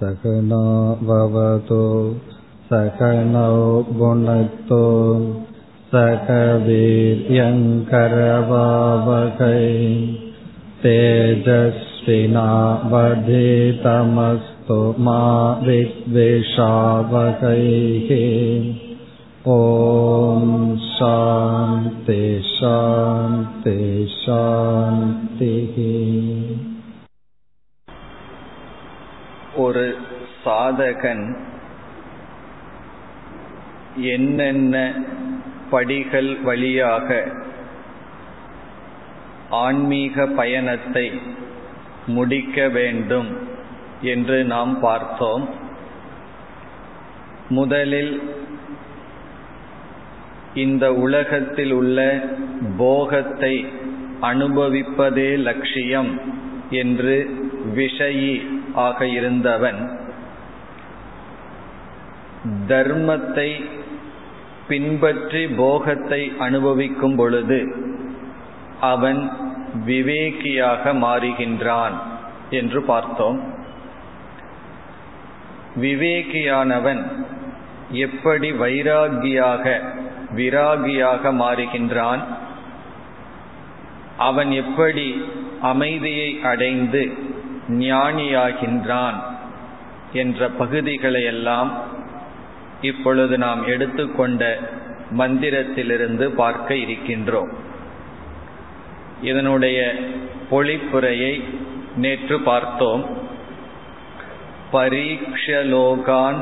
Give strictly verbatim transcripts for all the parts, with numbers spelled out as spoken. சகனோ பவது சகனோ புனக்து சக வீர்யங்கரவாவகை தேஜஸ்வினாவதீதமஸ்து மா வித்விஷாவகை. ஓம் சாந்தி சாந்தி சாந்தி. ஒரு சாதகன் என்னென்ன படிகள் வழியாக ஆன்மீக பயணத்தை முடிக்க வேண்டும் என்று நாம் பார்த்தோம். முதலில் இந்த உலகத்தில் உள்ள போகத்தை அனுபவிப்பதே லட்சியம் என்று விஷயி ஆக இருந்தவன் தர்மத்தை பின்பற்றி போகத்தை அனுபவிக்கும் பொழுது அவன் விவேகியாக மாறுகின்றான் என்று பார்த்தோம். விவேகியானவன் எப்படி வைராகியாக விராகியாக மாறுகின்றான், அவன் எப்படி அமைதியை அடைந்து ஞானியாகின்றான் என்ற பகுதிகளையெல்லாம் இப்பொழுது நாம் எடுத்துக்கொண்ட மந்திரத்திலிருந்து பார்க்க இருக்கின்றோம். இதனுடைய பொழிப்புரையை நேற்று பார்த்தோம். பரீட்சலோகான்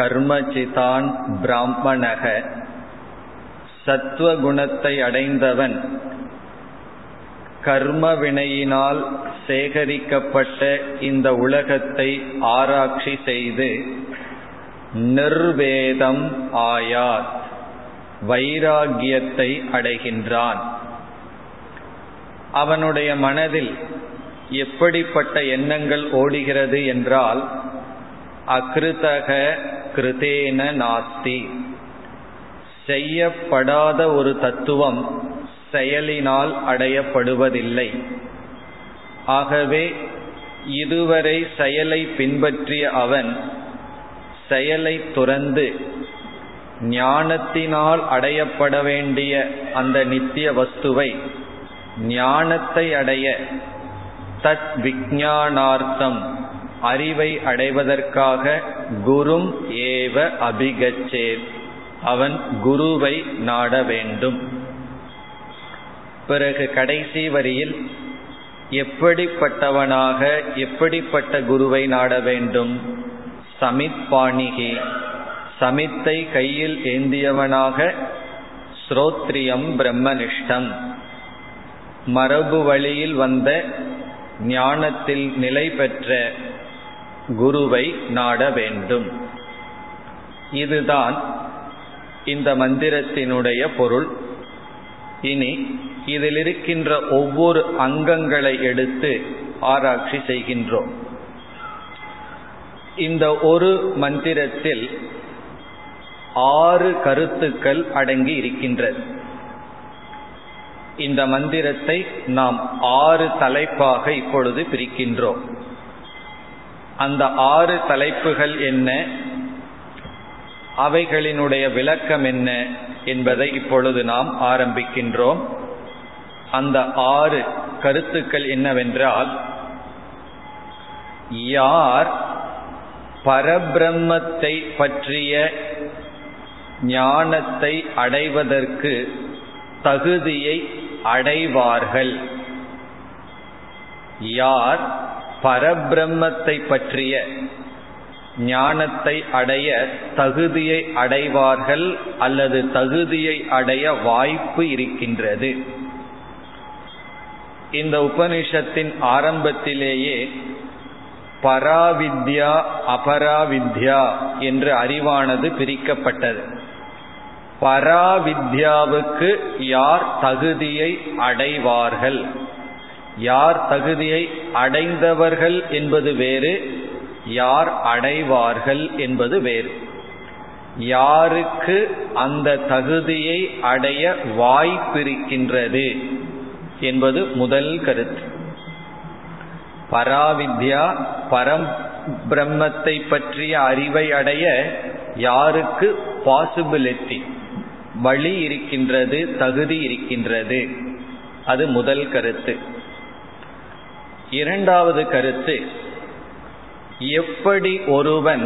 கர்மசிதான் பிராமணக, சத்துவகுணத்தை அடைந்தவன் கர்மவினையினால் சேகரிக்கப்பட்ட இந்த உலகத்தை ஆராய்ச்சி செய்து நிர்வேதம் ஆயாத் வைராகியத்தை அடைகின்றான். அவனுடைய மனதில் எப்படிப்பட்ட எண்ணங்கள் ஓடுகிறது என்றால், அக்ருதக கிருதேன நாஸ்தி, செய்யப்படாத ஒரு தத்துவம் செயலினால் அடையப்படுவதில்லை. ஆகவே இதுவரை செயலை பின்பற்றிய அவன் செயலை துறந்து ஞானத்தினால் அடையப்பட வேண்டிய அந்த நித்திய வஸ்துவை, ஞானத்தை அடைய தத் விஞ்ஞானார்த்தம் அறிவை அடைவதற்காக குரும் ஏவ அபிகச்சேத், அவன் குருவை நாட வேண்டும். பிறகு கடைசி வரியில் எப்படிப்பட்டவனாக எப்படிப்பட்ட குருவை நாட வேண்டும், சமித்பாணிகி, சமித்தை கையில் ஏந்தியவனாக, ஸ்ரோத்ரியம் பிரம்மனிஷ்டம், மரபு வழியில் வந்த ஞானத்தில் நிலை பெற்ற குருவை நாட வேண்டும். இதுதான் இந்த மந்திரத்தினுடைய பொருள். இனி இதில் இருக்கின்ற ஒவ்வொரு அங்கங்களை எடுத்து ஆராய்ச்சி செய்கின்றோம். இந்த ஒரு மந்திரத்தில் ஆறு கருத்துக்கள் அடங்கி இருக்கின்றது. இந்த மந்திரத்தை நாம் ஆறு தலைப்பாக இப்பொழுது பிரிக்கின்றோம். அந்த ஆறு தலைப்புகள் என்ன, அவைகளினுடைய விளக்கம் என்ன என்பதை இப்பொழுது நாம் ஆரம்பிக்கின்றோம். அந்த ஆறு கருத்துக்கள் என்னவென்றால், யார் பரபிரம்மத்தை பற்றிய ஞானத்தை அடைவதற்கு தகுதியை அடைவார்கள், யார் பரபிரம்மத்தை பற்றிய ஞானத்தை அடைய தகுதியை அடைவார்கள் அல்லது தகுதியை அடைய வாய்ப்பு இருக்கின்றது. இந்த உபனிஷத்தின் ஆரம்பத்திலேயே பராவித்யா அபராவித்யா என்று அறிவானது பிரிக்கப்பட்டது. பராவித்யாவுக்கு யார் தகுதியை அடைவார்கள், யார் தகுதியை அடைந்தவர்கள் என்பது வேறு, யார் அடைவார்கள் என்பது வேறு. யாருக்கு அந்த தகுதியை அடைய வாய்ப்பிருக்கின்றது என்பது முதல் கருத்து. பராவித்யா பரம் பிரம்மத்தை பற்றிய அறிவை அடைய யாருக்கு பாசிபிலிட்டி வழி இருக்கின்றது, தகுதி இருக்கின்றது. அது முதல் கருத்து. இரண்டாவது கருத்து, எப்படி ஒருவன்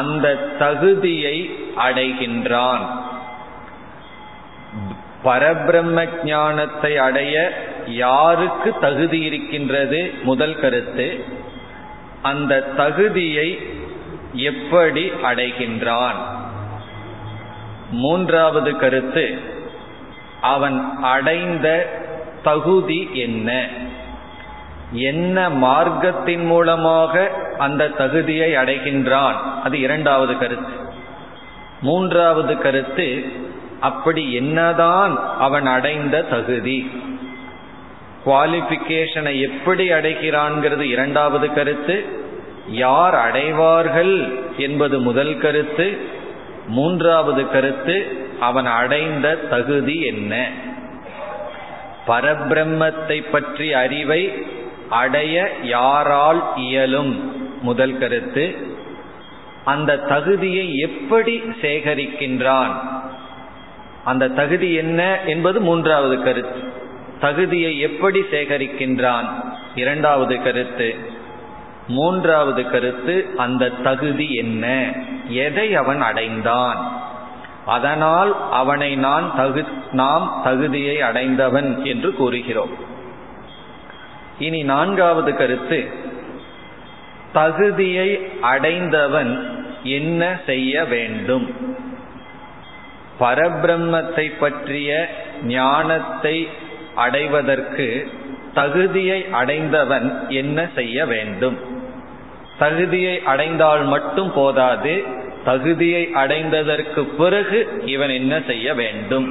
அந்த தகுதியை அடைகின்றான். பரபிரம்ம ஞானத்தை அடைய யாருக்கு தகுதி இருக்கின்றது முதல் கருத்து. அந்த தகுதியை எப்படி அடைகின்றான். மூன்றாவது கருத்து, அவன் அடைந்த தகுதி என்ன, என்ன மார்க்கத்தின் மூலமாக அந்த தகுதியை அடைகின்றான். அது இரண்டாவது கருத்து. மூன்றாவது கருத்து, அப்படி என்னதான் அவன் அடைந்த தகுதி, குவாலிஃபிகேஷனை எப்படி அடைகிறான்ங்கிறது இரண்டாவது கருத்து. யார் அடைவார்கள் என்பது முதல் கருத்து. மூன்றாவது கருத்து, அவன் அடைந்த தகுதி என்ன. பரபிரம்மத்தை பற்றி அறிவை அடைய யாரால் இயலும் முதல் கருத்து. அந்த தகுதியை எப்படி சேகரிக்கின்றான், அந்த தகுதி என்ன என்பது மூன்றாவது கருத்து. தகுதியை எப்படி சேகரிக்கின்றான் இரண்டாவது கருத்து. மூன்றாவது கருத்து, அந்த தகுதி என்ன, எதை அவன் அடைந்தான், அதனால் அவனை நான் தகு நாம் தகுதியை அடைந்தவன் என்று கூறுகிறோம். இனி நான்காவது கருத்து, தகுதியை அடைந்தவன் என்ன செய்ய வேண்டும். பரபிரம்மத்தை பற்றிய ஞானத்தை அடைவதற்கு தகுதியை அடைந்தவன் என்ன செய்ய வேண்டும். தகுதியை அடைந்தால் மட்டும் போதாது, தகுதியை அடைந்ததற்கு பிறகு இவன் என்ன செய்ய வேண்டும்.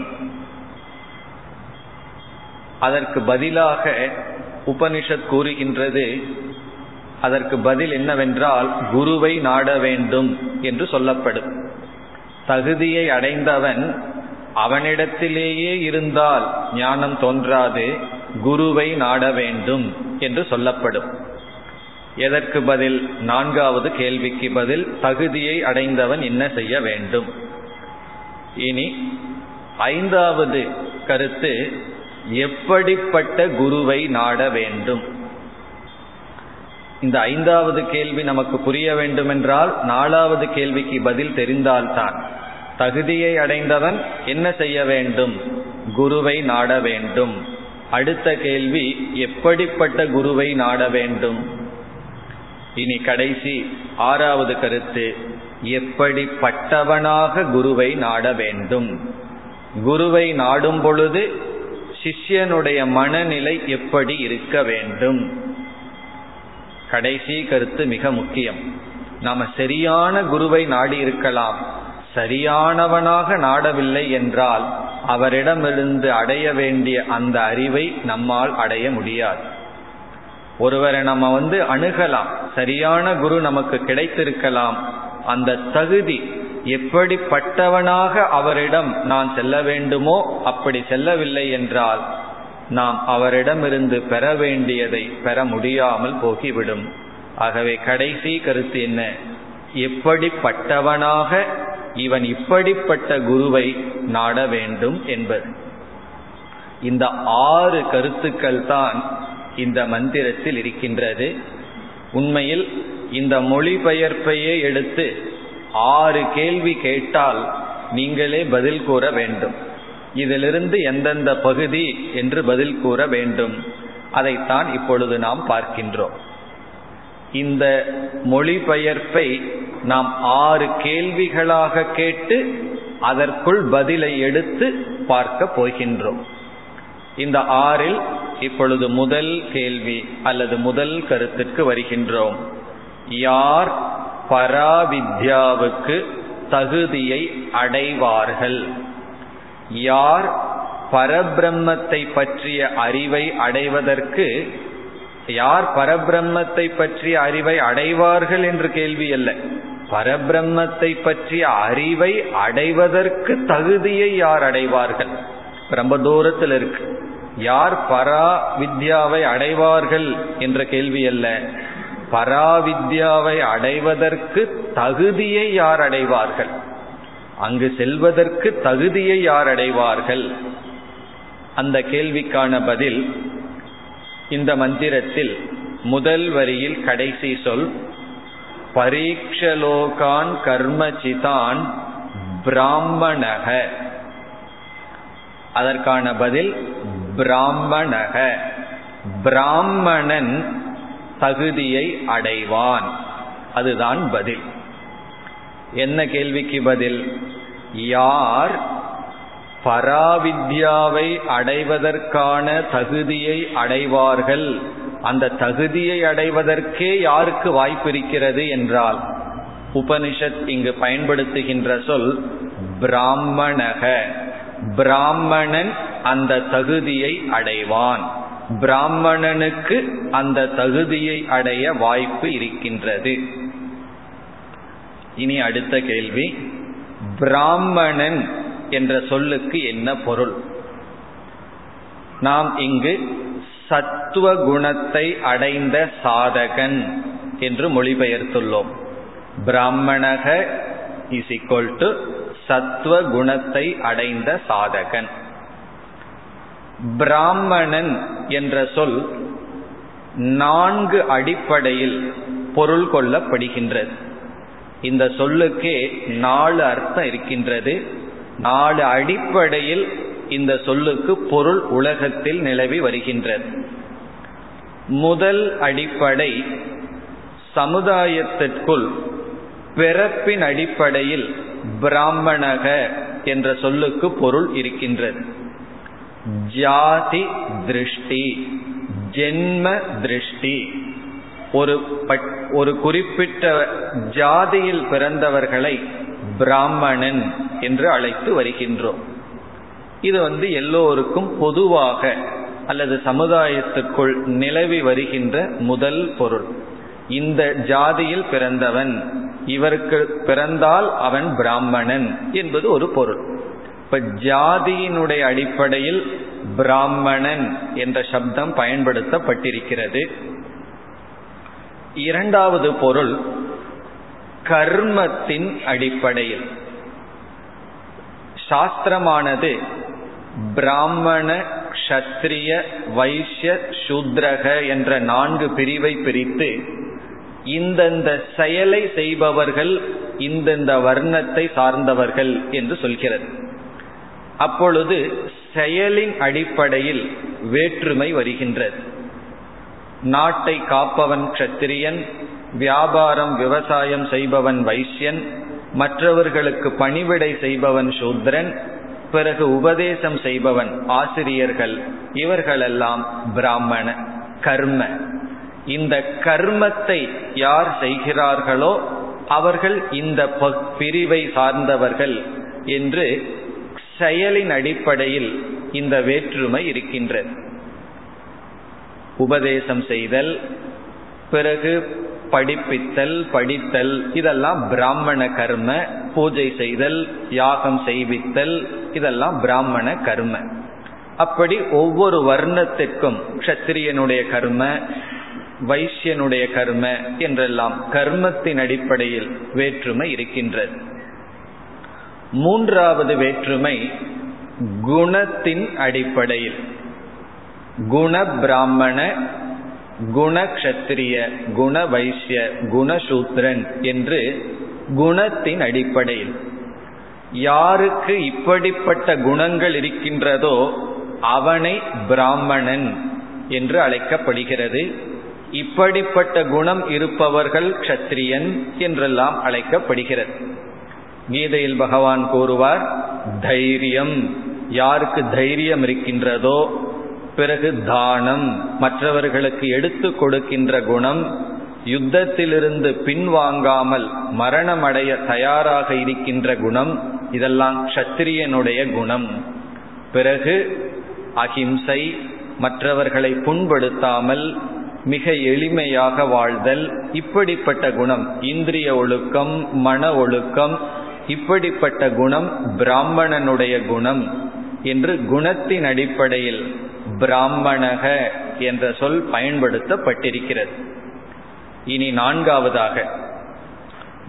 அதற்கு பதிலாக உபனிஷத் கூறுகின்றது. அதற்கு பதில் என்னவென்றால், குருவை நாட வேண்டும் என்று சொல்லப்படும். தகுதியை அடைந்தவன் அவனிடத்திலேயே இருந்தால் ஞானம் தோன்றாது, குருவை நாட வேண்டும் என்று சொல்லப்படும். எதற்கு பதில், நான்காவது கேள்விக்கு பதில், தகுதியை அடைந்தவன் என்ன செய்ய வேண்டும். இனி ஐந்தாவது கருத்து, எப்படிப்பட்ட குருவை நாட வேண்டும். இந்த ஐந்தாவது கேள்வி நமக்கு புரிய வேண்டுமென்றால் நாலாவது கேள்விக்கு பதில் தெரிந்தால்தான். தகுதியை அடைந்தவன் என்ன செய்ய வேண்டும், குருவை நாட வேண்டும். அடுத்த கேள்வி, எப்படிப்பட்ட குருவை நாட வேண்டும். இனி கடைசி ஆறாவது கருத்து, எப்படிப்பட்டவனாக குருவை நாட வேண்டும். குருவை நாடும் பொழுது சிஷ்யனுடைய மனநிலை எப்படி இருக்க வேண்டும். கடைசி கருத்து மிக முக்கியம். நாம் சரியான குருவை நாடி இருக்கலாம், சரியானவனாக நாடவில்லை என்றால் அவரிடமிருந்து அடைய வேண்டிய அந்த அறிவை நம்மால் அடைய முடியாது. ஒருவரை நம்ம வந்து அணுகலாம், சரியான குரு நமக்கு கிடைத்திருக்கலாம். அந்த தகுதி எப்படிப்பட்டவனாக அவரிடம் நான் செல்ல வேண்டுமோ அப்படி செல்லவில்லை என்றால் நாம் அவரிடமிருந்து பெற வேண்டியதை பெற முடியாமல் போகிவிடும். ஆகவே கடைசி கருத்து என்ன, எப்படிப்பட்டவனாக இவன் இப்படிப்பட்ட குருவை நாட வேண்டும் என்பது. இந்த ஆறு கருத்துக்கள் தான் இந்த மந்திரத்தில் இருக்கின்றது. உண்மையில் இந்த மொழிபெயர்ப்பையே எடுத்து ஆறு கேள்வி கேட்டால் நீங்களே பதில் கூற வேண்டும். இதிலிருந்து எந்தெந்த பகுதி என்று பதில் கூற வேண்டும். அதைத்தான் இப்பொழுது நாம் பார்க்கின்றோம். இந்த மொழிபெயர்ப்பை நாம் ஆறு கேள்விகளாக கேட்டு அதற்குள் பதிலை எடுத்து பார்க்க போகின்றோம். இந்த ஆறில் இப்பொழுது முதல் கேள்வி அல்லது முதல் கருத்துக்கு வருகின்றோம். யார் பராவித்யாவுக்கு தகுதியை அடைவார்கள், யார் பரபிரம்மத்தை பற்றிய அறிவை அடைவதற்கு, யார் பரபிரம்மத்தை பற்றிய அறிவை அடைவார்கள் என்று கேள்வி அல்ல, பரபிரம்மத்தை பற்றிய அறிவை அடைவதற்கு தகுதியை யார் அடைவார்கள். ரொம்ப தூரத்தில் இருக்கு. யார் பரா வித்யாவை அடைவார்கள் என்ற கேள்வி அல்ல, பராவித்யாவை அடைவதற்கு தகுதியை யார் அடைவார்கள், அங்கு செல்வதற்கு தகுதியை யார் அடைவார்கள், அந்த கேள்விக்கான பதில் இந்த மந்திரத்தில் முதல் வரியில் கடைசி சொல் பரீட்சலோகான் கர்மசிதான் பிராமணக. அதற்கான பதில் பிராமணக, பிராமணன் தகுதியை அடைவான். அதுதான் பதில். என்ன கேள்விக்கு பதில்? யார் பராவித்யாவை அடைவதற்கான தகுதியை அடைவார்கள், அந்த தகுதியை அடைவதற்கே யாருக்கு வாய்ப்பு இருக்கிறது என்றால் உபனிஷத் இங்கு பயன்படுத்துகின்ற சொல் பிராமணக, பிராமணன் அந்த தகுதியை அடைவான், பிராமணனுக்கு அந்த தகுதியை அடைய வாய்ப்பு இருக்கின்றது. இனி அடுத்த கேள்வி, பிராமணன் என்ற சொல்லுக்கு என்ன பொருள்? நாம் இங்கு சத்துவ குணத்தை அடைந்த சாதகன் என்று மொழிபெயர்த்துள்ளோம். பிராமணக இஸ் ஈக்வல் டு சத்துவ குணத்தை அடைந்த சாதகன். பிராமணன் என்ற சொல் நான்கு அடிப்படையில் பொருள் கொள்ளப்படுகின்றது. இந்த சொல்லுக்கே நாலு அர்த்தம் இருக்கின்றது. நாலு அடிப்படையில் இந்த சொல்லுக்கு பொருள் உலகத்தில் நிலவி வருகின்றது. முதல் அடிப்படை சமுதாயத்திற்குள் பிறப்பின் அடிப்படையில் பிராமணக என்ற சொல்லுக்கு பொருள் இருக்கின்றது. ஜாதி திருஷ்டி, ஜென்ம திருஷ்டி, ஒரு ஒரு குறிப்பிட்ட ஜாதியில் பிறந்தவர்களை பிராமணன் என்று அழைத்து வருகின்றோம். இது வந்து எல்லோருக்கும் பொதுவாக அல்லது சமுதாயத்துக்குள் நிலவி வருகின்ற முதல் பொருள். இந்த ஜாதியில் பிறந்தவன், இவருக்கு பிறந்தால் அவன் பிராமணன் என்பது ஒரு பொருள். இப்ப ஜாதியினுடைய அடிப்படையில் பிராமணன் என்ற சப்தம் பயன்படுத்தப்பட்டிருக்கிறது. இரண்டாவது பொருள் கர்மத்தின் அடிப்படையில். சாஸ்திரமானது பிராமண க்ஷத்ரிய வைஷ்ய சூத்ரக என்ற நான்கு பிரிவை பிரித்து இந்தந்த செயலை செய்பவர்கள் இந்தந்த வர்ணத்தை சார்ந்தவர்கள் என்று சொல்கிறது. அப்பொழுது செயலின் அடிப்படையில் வேற்றுமை வருகின்றது. நாட்டை காப்பவன் க்ஷத்திரியன், வியாபாரம் விவசாயம் செய்பவன் வைஷ்யன், மற்றவர்களுக்கு பணிவிடை செய்பவன் சூத்ரன், பிறகு உபதேசம் செய்பவன் ஆசிரியர்கள், இவர்களெல்லாம் பிராமண கர்ம. இந்த கர்மத்தை யார் செய்கிறார்களோ அவர்கள் இந்த பிரிவை சார்ந்தவர்கள் என்று செயலின் அடிப்படையில் இந்த வேற்றுமை இருக்கின்றது. உபதேசம் செய்தல், பிறகு படிப்பித்தல் படித்தல், இதெல்லாம் பிராமண கர்ம. பூஜை செய்தல், யாகம் செய்வித்தல், இதெல்லாம் பிராமண கர்ம. அப்படி ஒவ்வொரு வர்ணத்திற்கும் க்ஷத்திரியனுடைய கர்ம, வைஷ்யனுடைய கர்ம என்றெல்லாம் கர்மத்தின் அடிப்படையில் வேற்றுமை இருக்கின்றது. மூன்றாவது வேற்றுமை குணத்தின் அடிப்படையில். குண பிராமண, குண க்ஷத்திரிய, குண வைசிய, குணசூத்ரன் என்று குணத்தின் அடிப்படையில் யாருக்கு இப்படிப்பட்ட குணங்கள் இருக்கின்றதோ அவனை பிராமணன் என்று அழைக்கப்படுகிறது. இப்படிப்பட்ட குணம் இருப்பவர்கள் க்ஷத்திரியன் என்றெல்லாம் அழைக்கப்படுகிறது. கீதையில் பகவான் கூறுவார், தைரியம், யாருக்கு தைரியம் இருக்கின்றதோ, பிறகு தானம், மற்றவர்களுக்கு எடுத்து கொடுக்கின்ற குணம், யுத்தத்திலிருந்து பின்வாங்காமல் மரணமடைய தயாராக இருக்கின்ற குணம், இதெல்லாம் க்ஷத்திரியனுடைய குணம். பிறகு அஹிம்சை, மற்றவர்களை புண்படுத்தாமல் மிக எளிமையாக வாழ்தல், இப்படிப்பட்ட குணம், இந்திரிய ஒழுக்கம், மன ஒழுக்கம், இப்படிப்பட்ட குணம் பிராமணனுடைய குணம் என்று குணத்தின் அடிப்படையில் பிராமணக என்ற சொல் பயன்படுத்தப்பட்டிருக்கிறது. இனி நான்காவதாக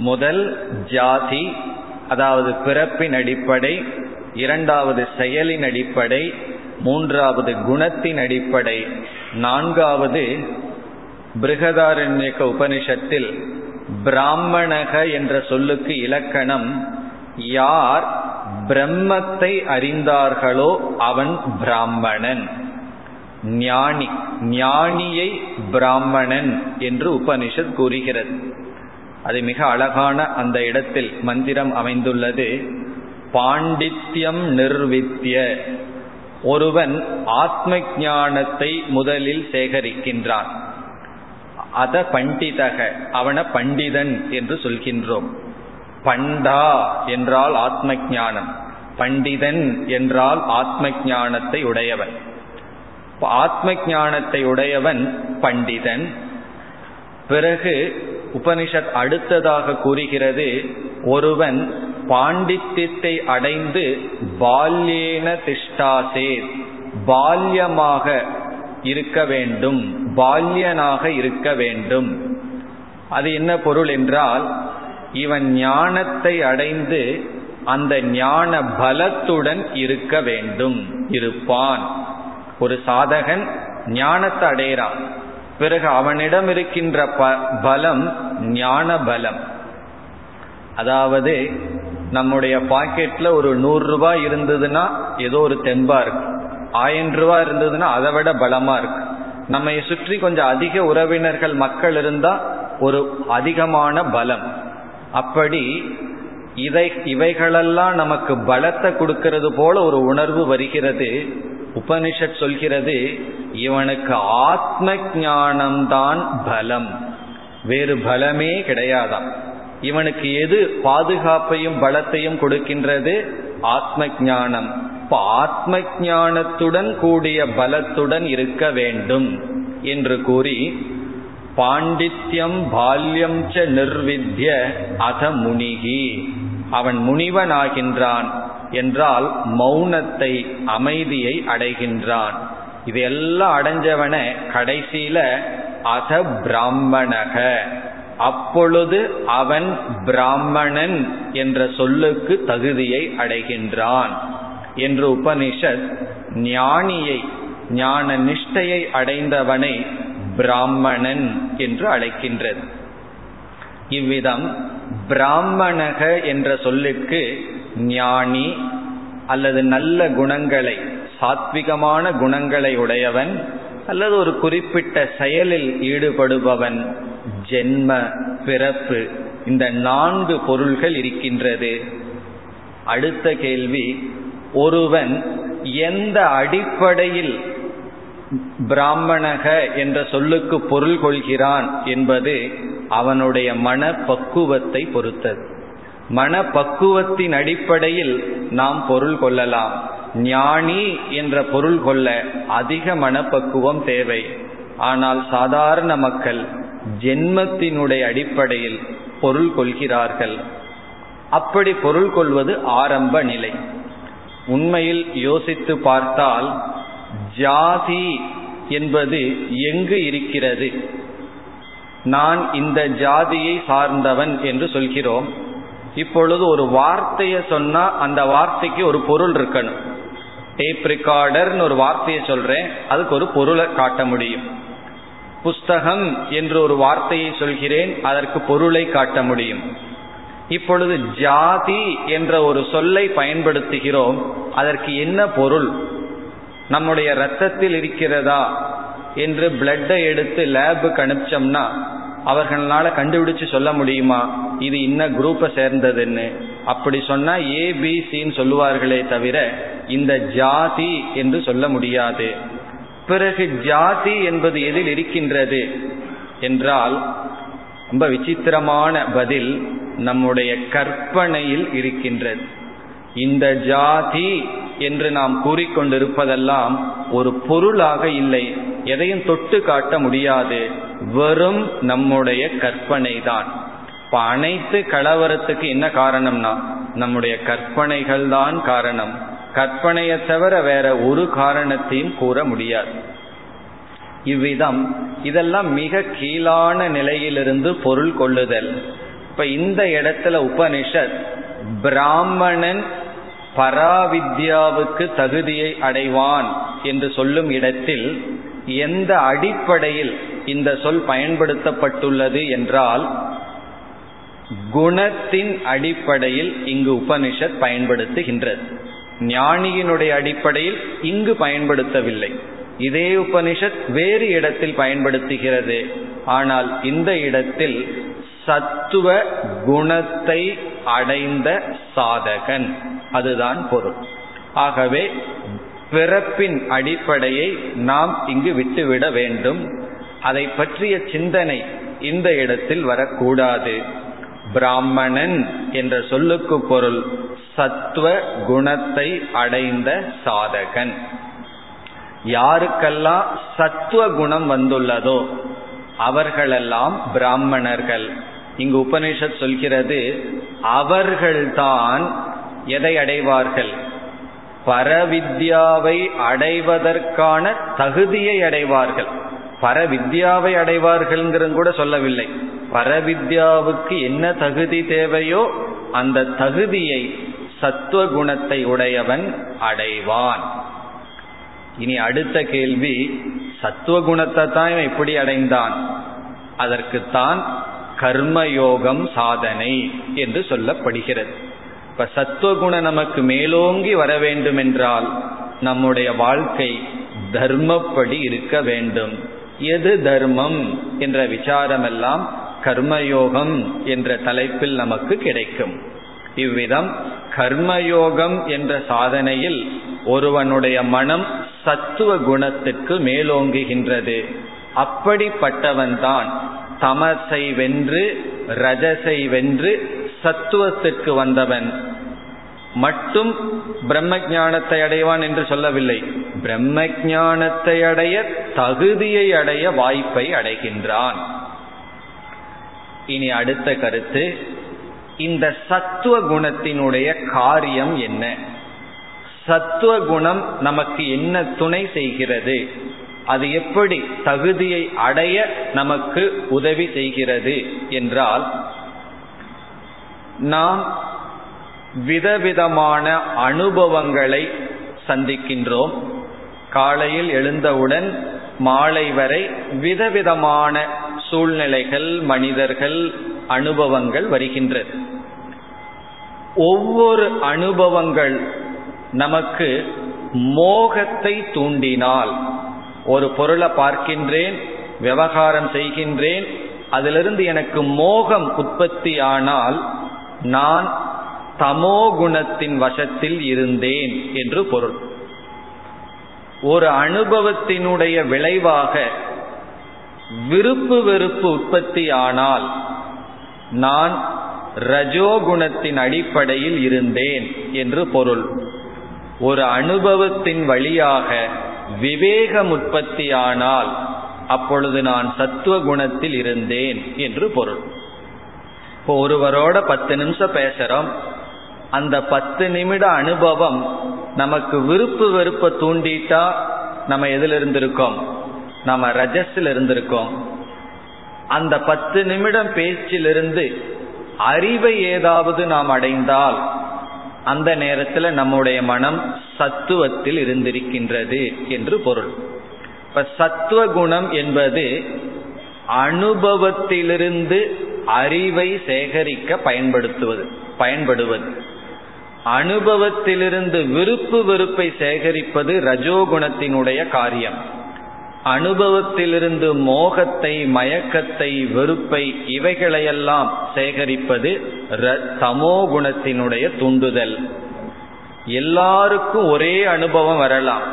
முதல் ஜாதி, அதாவது பிறப்பின் அடிப்படை, இரண்டாவது செயலின் அடிப்படை, மூன்றாவது குணத்தின் அடிப்படை, நான்காவது பிருகதாரண்யக உபனிஷத்தில் பிராமணக என்ற சொல்லுக்கு இலக்கணம் யார் பிரம்மத்தை அறிந்தார்களோ அவன் பிராமணன். ஞானி, ஞானியை பிராமணன் என்று உபனிஷத் கூறுகிறது. அது மிக அழகான அந்த இடத்தில் மந்திரம் அமைந்துள்ளது. பாண்டித்யம் நிர்வித்ய, ஒருவன் ஆத்ம ஞானத்தை முதலில் சேகரிக்கின்றான். அத பண்டிதக, அவன பண்டிதன் என்று சொல்கின்றோம். பண்டா என்றால் ஆத்ம ஞானம், பண்டிதன் என்றால் ஆத்ம ஞானத்தை உடையவன். ஆத்ம ஞானத்தை உடையவன் பண்டிதன். பிறகு உபனிஷத் அடுத்ததாக கூறுகிறது, ஒருவன் பாண்டித்யத்தை அடைந்து பால்யேன திஷ்டாசே, பால்யமாக இருக்க வேண்டும், பால்யனாக இருக்க வேண்டும். அது என்ன பொருள் என்றால், இவன் ஞானத்தை அடைந்து அந்த ஞான பலத்துடன் இருக்க வேண்டும், இருப்பான். ஒரு சாதகன் ஞானத்தை அடைகிறான், பிறகு அவனிடம் இருக்கின்ற ப பலம் ஞான பலம். அதாவது நம்முடைய பாக்கெட்ல ஒரு நூறு ரூபாய் இருந்ததுன்னா ஏதோ ஒரு தெம்பா இருக்கு, ஆயிரம் ரூபாய் இருந்ததுன்னா அதை விட பலமா இருக்கு. நம்மை சுற்றி கொஞ்சம் அதிக உறவினர்கள் மக்கள் இருந்தா ஒரு அதிகமான பலம். அப்படி இதை இவைகளெல்லாம் நமக்கு பலத்தை கொடுக்கறது போல ஒரு உணர்வு வருகிறது. உபனிஷத் சொல்கிறது, இவனுக்கு ஆத்ம ஞானம்தான் பலம், வேறு பலமே கிடையாதாம். இவனுக்கு எது பாதுகாப்பையும் பலத்தையும் கொடுக்கின்றது? ஆத்ம ஞானம். இப்ப ஆத்ம ஞானத்துடன் கூடிய பலத்துடன் இருக்க வேண்டும் என்று கூறி பாண்டித்யம் பால்யம் ச நிர்வித்ய அத முனிகி, அவன் முனிவனாகின்றான் என்றால் மௌனத்தை, அமைதியை அடைகின்றான். இதெல்லாம் அடைஞ்சவன கடைசியில அத பிராமணக, அப்பொழுது அவன் பிராமணன் என்ற சொல்லுக்கு தகுதியை அடைகின்றான் என்று உபனிஷத் ஞானியை, ஞான நிஷ்டையை அடைந்தவனை பிராமணன் என்று அழைக்கின்றது. இவ்விதம் பிராமணக என்ற சொல்லுக்கு ஞானி அல்லது நல்ல குணங்களை, சாத்விகமான குணங்களை உடையவன் அல்லது ஒரு குறிப்பிட்ட செயலில் ஈடுபடுபவன், ஜென்ம, பிறப்பு, இந்த நான்கு பொருள்கள் இருக்கின்றது. அடுத்த கேள்வி, ஒருவன் எந்த அடிப்படையில் பிராமணக என்ற சொல்லுக்கு பொருள் கொள்கிறான் என்பது அவனுடைய மன பக்குவத்தை பொறுத்தது. மனப்பக்குவத்தின் அடிப்படையில் நாம் பொருள் கொள்ளலாம். ஞானி என்ற பொருள் கொள்ள அதிக மனப்பக்குவம் தேவை. ஆனால் சாதாரண மக்கள் ஜென்மத்தினுடைய அடிப்படையில் பொருள் கொள்கிறார்கள். அப்படி பொருள் கொள்வது ஆரம்ப நிலை. உண்மையில் யோசித்து பார்த்தால் ஜாதி என்பது எங்கு இருக்கிறது? நான் இந்த ஜாதியை சார்ந்தவன் என்று சொல்கிறோம். இப்பொழுது ஒரு வார்த்தையை சொன்னா அந்த வார்த்தைக்கு ஒரு பொருள் இருக்கணும். டேப் ரெக்கார்டர்னு ஒரு வார்த்தையை சொல்றேன், அதுக்கு ஒரு பொருளை காட்ட முடியும். புஸ்தகம் என்று ஒரு வார்த்தையை சொல்கிறேன், அதற்கு பொருளை காட்ட முடியும். இப்பொழுது ஜாதி என்ற ஒரு சொல்லை பயன்படுத்துகிறோம், அதற்கு என்ன பொருள்? நம்முடைய இரத்தத்தில் இருக்கிறதா என்று பிளட்டை எடுத்து லேபுக்கு அனுப்பிச்சோம்னா அவர்களால கண்டுபிடிச்சு சொல்ல முடியுமா இது இன்ன குரூப்பை சேர்ந்ததுன்னு? அப்படி சொன்னா ஏபிசின்னு சொல்லுவார்களே தவிர இந்த ஜாதி என்று சொல்ல முடியாது. பிறகு ஜாதி என்பது எதில் இருக்கின்றது என்றால், ரொம்ப விசித்திரமான பதில், நம்முடைய கற்பனையில் இருக்கின்றது. இந்த ஜாதி என்று நாம் கூறிக்கொண்டிருப்பதெல்லாம் ஒரு பொருளாக இல்லை, எதையும் தொட்டு காட்ட முடியாது, வெறும் நம்முடைய கற்பனை தான். இப்ப அனைத்து கலவரத்துக்கு என்ன காரணம்னா நம்முடைய கற்பனைகள் தான் காரணம். கற்பனையை தவிர வேற ஒரு காரணத்தையும் கூற முடியாது. இவ்விதம் இதெல்லாம் மிக கீழான நிலையிலிருந்து பொருள் கொள்ளுதல். இப்ப இந்த இடத்துல உபனிஷத் பிராமணன் பராவித்யாவுக்கு தகுதியை அடைவான் என்று சொல்லும் இடத்தில் எந்த அடிப்படையில் இந்த சொல் பயன்படுத்தப்பட்டுள்ளது என்றால், குணத்தின் அடிப்படையில் இங்கு உபனிஷத் பயன்படுத்துகின்றது. ஞானியினுடைய அடிப்படையில் இங்கு பயன்படுத்தவில்லை. இதே உபனிஷத் வேறு இடத்தில் பயன்படுத்துகிறது. ஆனால் இந்த இடத்தில் சத்துவ குணத்தை அடைந்த சாதகன், அதுதான் பொருள். ஆகவே பிறப்பின் அடிப்படையை நாம் இங்கு விட்டுவிட வேண்டும். அதை பற்றிய சிந்தனை இந்த இடத்தில் வரக்கூடாது. பிராமணன் என்ற சொல்லுக்கு பொருள் சத்துவ குணத்தை அடைந்த சாதகன். யாருக்கெல்லாம் சத்துவ குணம் வந்துள்ளதோ அவர்களெல்லாம் பிராமணர்கள். இங்கு உபனிஷத் சொல்கிறது, அவர்கள்தான் எதை அடைவார்கள்? பரவித்யாவை அடைவதற்கான தகுதியை அடைவார்கள். பரவித்யாவை அடைவார்கள்ங்கிறது கூட சொல்லவில்லை. பரவித்யாவுக்கு என்ன தகுதி தேவையோ அந்த தகுதியை சத்துவ குணத்தை உடையவன் அடைவான். இனி அடுத்த கேள்வி, சத்துவ குணத்தை தான் இவன் எப்படி அடைந்தான்? அதற்குத்தான் கர்மயோகம் சாதனை என்று சொல்லப்படுகிறது. இப்ப சத்துவகுண நமக்கு மேலோங்கி வர வேண்டும் என்றால் நம்முடைய வாழ்க்கை தர்மப்படி இருக்க வேண்டும். எது தர்மம் என்ற விசாரமெல்லாம் கர்மயோகம் என்ற தலைப்பில் நமக்கு கிடைக்கும். இவ்விதம் கர்மயோகம் என்ற சாதனையில் ஒருவனுடைய மனம் சத்துவ குணத்திற்கு மேலோங்குகின்றது. அப்படிப்பட்டவன்தான் தமசை வென்று ரஜசை வென்று சத்துவத்திற்கு வந்தவன். மட்டும் பிரம்ம ஞானத்தை அடைவான் என்று சொல்லவில்லை, பிரம்ம ஞானத்தை அடைய தகுதியை அடைய வாய்ப்பை அடைகின்றான். இனி அடுத்த கருத்து, இந்த சத்துவ குணத்தினுடைய காரியம் என்ன? சத்துவ குணம் நமக்கு என்ன துணை செய்கிறது? அது எப்படி தகுதியை அடைய நமக்கு உதவி செய்கிறது என்றால், நாம் விதவிதமான அனுபவங்களை சந்திக்கின்றோம். காலையில் எழுந்தவுடன் மாலை வரை விதவிதமான சூழ்நிலைகள், மனிதர்கள், அனுபவங்கள் வருகின்றது. ஒவ்வொரு அனுபவங்கள் நமக்கு மோகத்தை தூண்டினால், ஒரு பொருளை பார்க்கின்றேன், விவகாரம் செய்கின்றேன், அதிலிருந்து எனக்கு மோகம் உற்பத்தியானால் நான் தமோகுணத்தின் வசத்தில் இருந்தேன் என்று பொருள். ஒரு அனுபவத்தினுடைய விளைவாக விருப்பு வெறுப்பு உற்பத்தியானால் நான் ரஜோகுணத்தின் அடிப்படையில் இருந்தேன் என்று பொருள். ஒரு அனுபவத்தின் வழியாக விவேகம் உற்பத்தியானால் அப்பொழுது நான் சத்துவ குணத்தில் இருந்தேன் என்று பொருள். இப்போ ஒருவரோட பத்து நிமிஷம் பேசுறோம். அந்த பத்து நிமிட அனுபவம் நமக்கு விருப்பு வெறுப்பை தூண்டிட்டா நம்ம எதில் இருந்திருக்கோம்? நம்ம ரஜஸில் இருந்திருக்கோம். அந்த பத்து நிமிடம் பேச்சிலிருந்து அறிவை ஏதாவது நாம் அடைந்தால் அந்த நேரத்தில் நம்முடைய மனம் சத்துவத்தில் இருந்திருக்கின்றது என்று பொருள். இப்ப சத்துவ குணம் என்பது அனுபவத்திலிருந்து அறிவை சேகரிக்க பயன்படுத்துவது பயன்படுவது அனுபவத்திலிருந்து விருப்பு வெறுப்பை சேகரிப்பது ரஜோகுணத்தினுடைய காரியம். அனுபவத்திலிருந்து மோகத்தை, மயக்கத்தை, வெறுப்பை இவைகளையெல்லாம் சேகரிப்பது தமோகுணத்தினுடைய தூண்டுதல். எல்லாருக்கும் ஒரே அனுபவம் வரலாம்.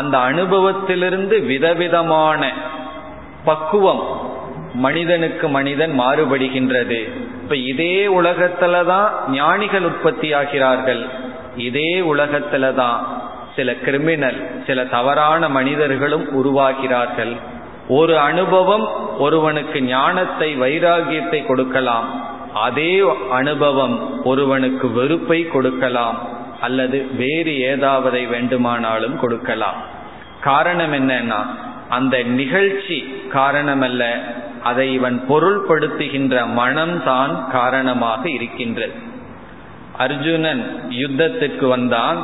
அந்த அனுபவத்திலிருந்து விதவிதமான பக்குவம் மனிதனுக்கு மனிதன் மாறுபடுகின்றது. இப்ப இதே உலகத்துல தான் ஞானிகள் உற்பத்தி ஆகிறார்கள். இதே உலகத்துல தான் சில கிரிமினல், சில தவறான மனிதர்களும் உருவாகிறார்கள். ஒரு அனுபவம் ஒருவனுக்கு ஞானத்தை, வைராகியத்தை கொடுக்கலாம். அதே அனுபவம் ஒருவனுக்கு வெறுப்பை கொடுக்கலாம். அல்லது வேறு ஏதாவதை வேண்டுமானாலும் கொடுக்கலாம். காரணம் என்னன்னா அந்த நிகழ்ச்சி காரணமல்ல, அதை இவன் பொருள்படுத்துகின்ற மனம்தான் காரணமாக இருக்கின்றது. அர்ஜுனன் யுத்தத்திற்கு வந்தான்.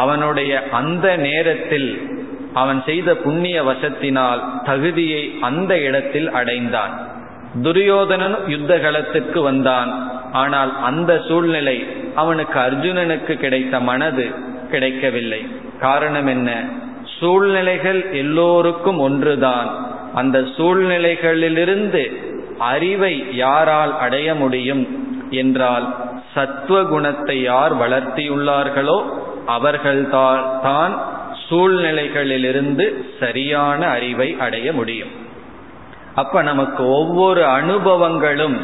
அவனுடைய அந்த நேரத்தில் அவன் செய்த புண்ணிய வசத்தினால் தகுதியை அந்த இடத்தில் அடைந்தான். துரியோதனன் யுத்த களத்திற்கு வந்தான், ஆனால் அந்த சூழ்நிலை அவனுக்கு அர்ஜுனனுக்கு கிடைத்த மனது கிடைக்கவில்லை. காரணம் என்ன? சூழ்நிலைகள் எல்லோருக்கும் ஒன்றுதான். அந்த சூழ்நிலைகளிலிருந்து அறிவை யாரால் அடைய முடியும் என்றால் சத்துவகுணத்தை யார் வளர்த்தியுள்ளார்களோ அவர்கள்தான் தான் சூழ்நிலைகளிலிருந்து சரியான அறிவை அடைய முடியும். அப்ப நமக்கு ஒவ்வொரு அனுபவங்களும்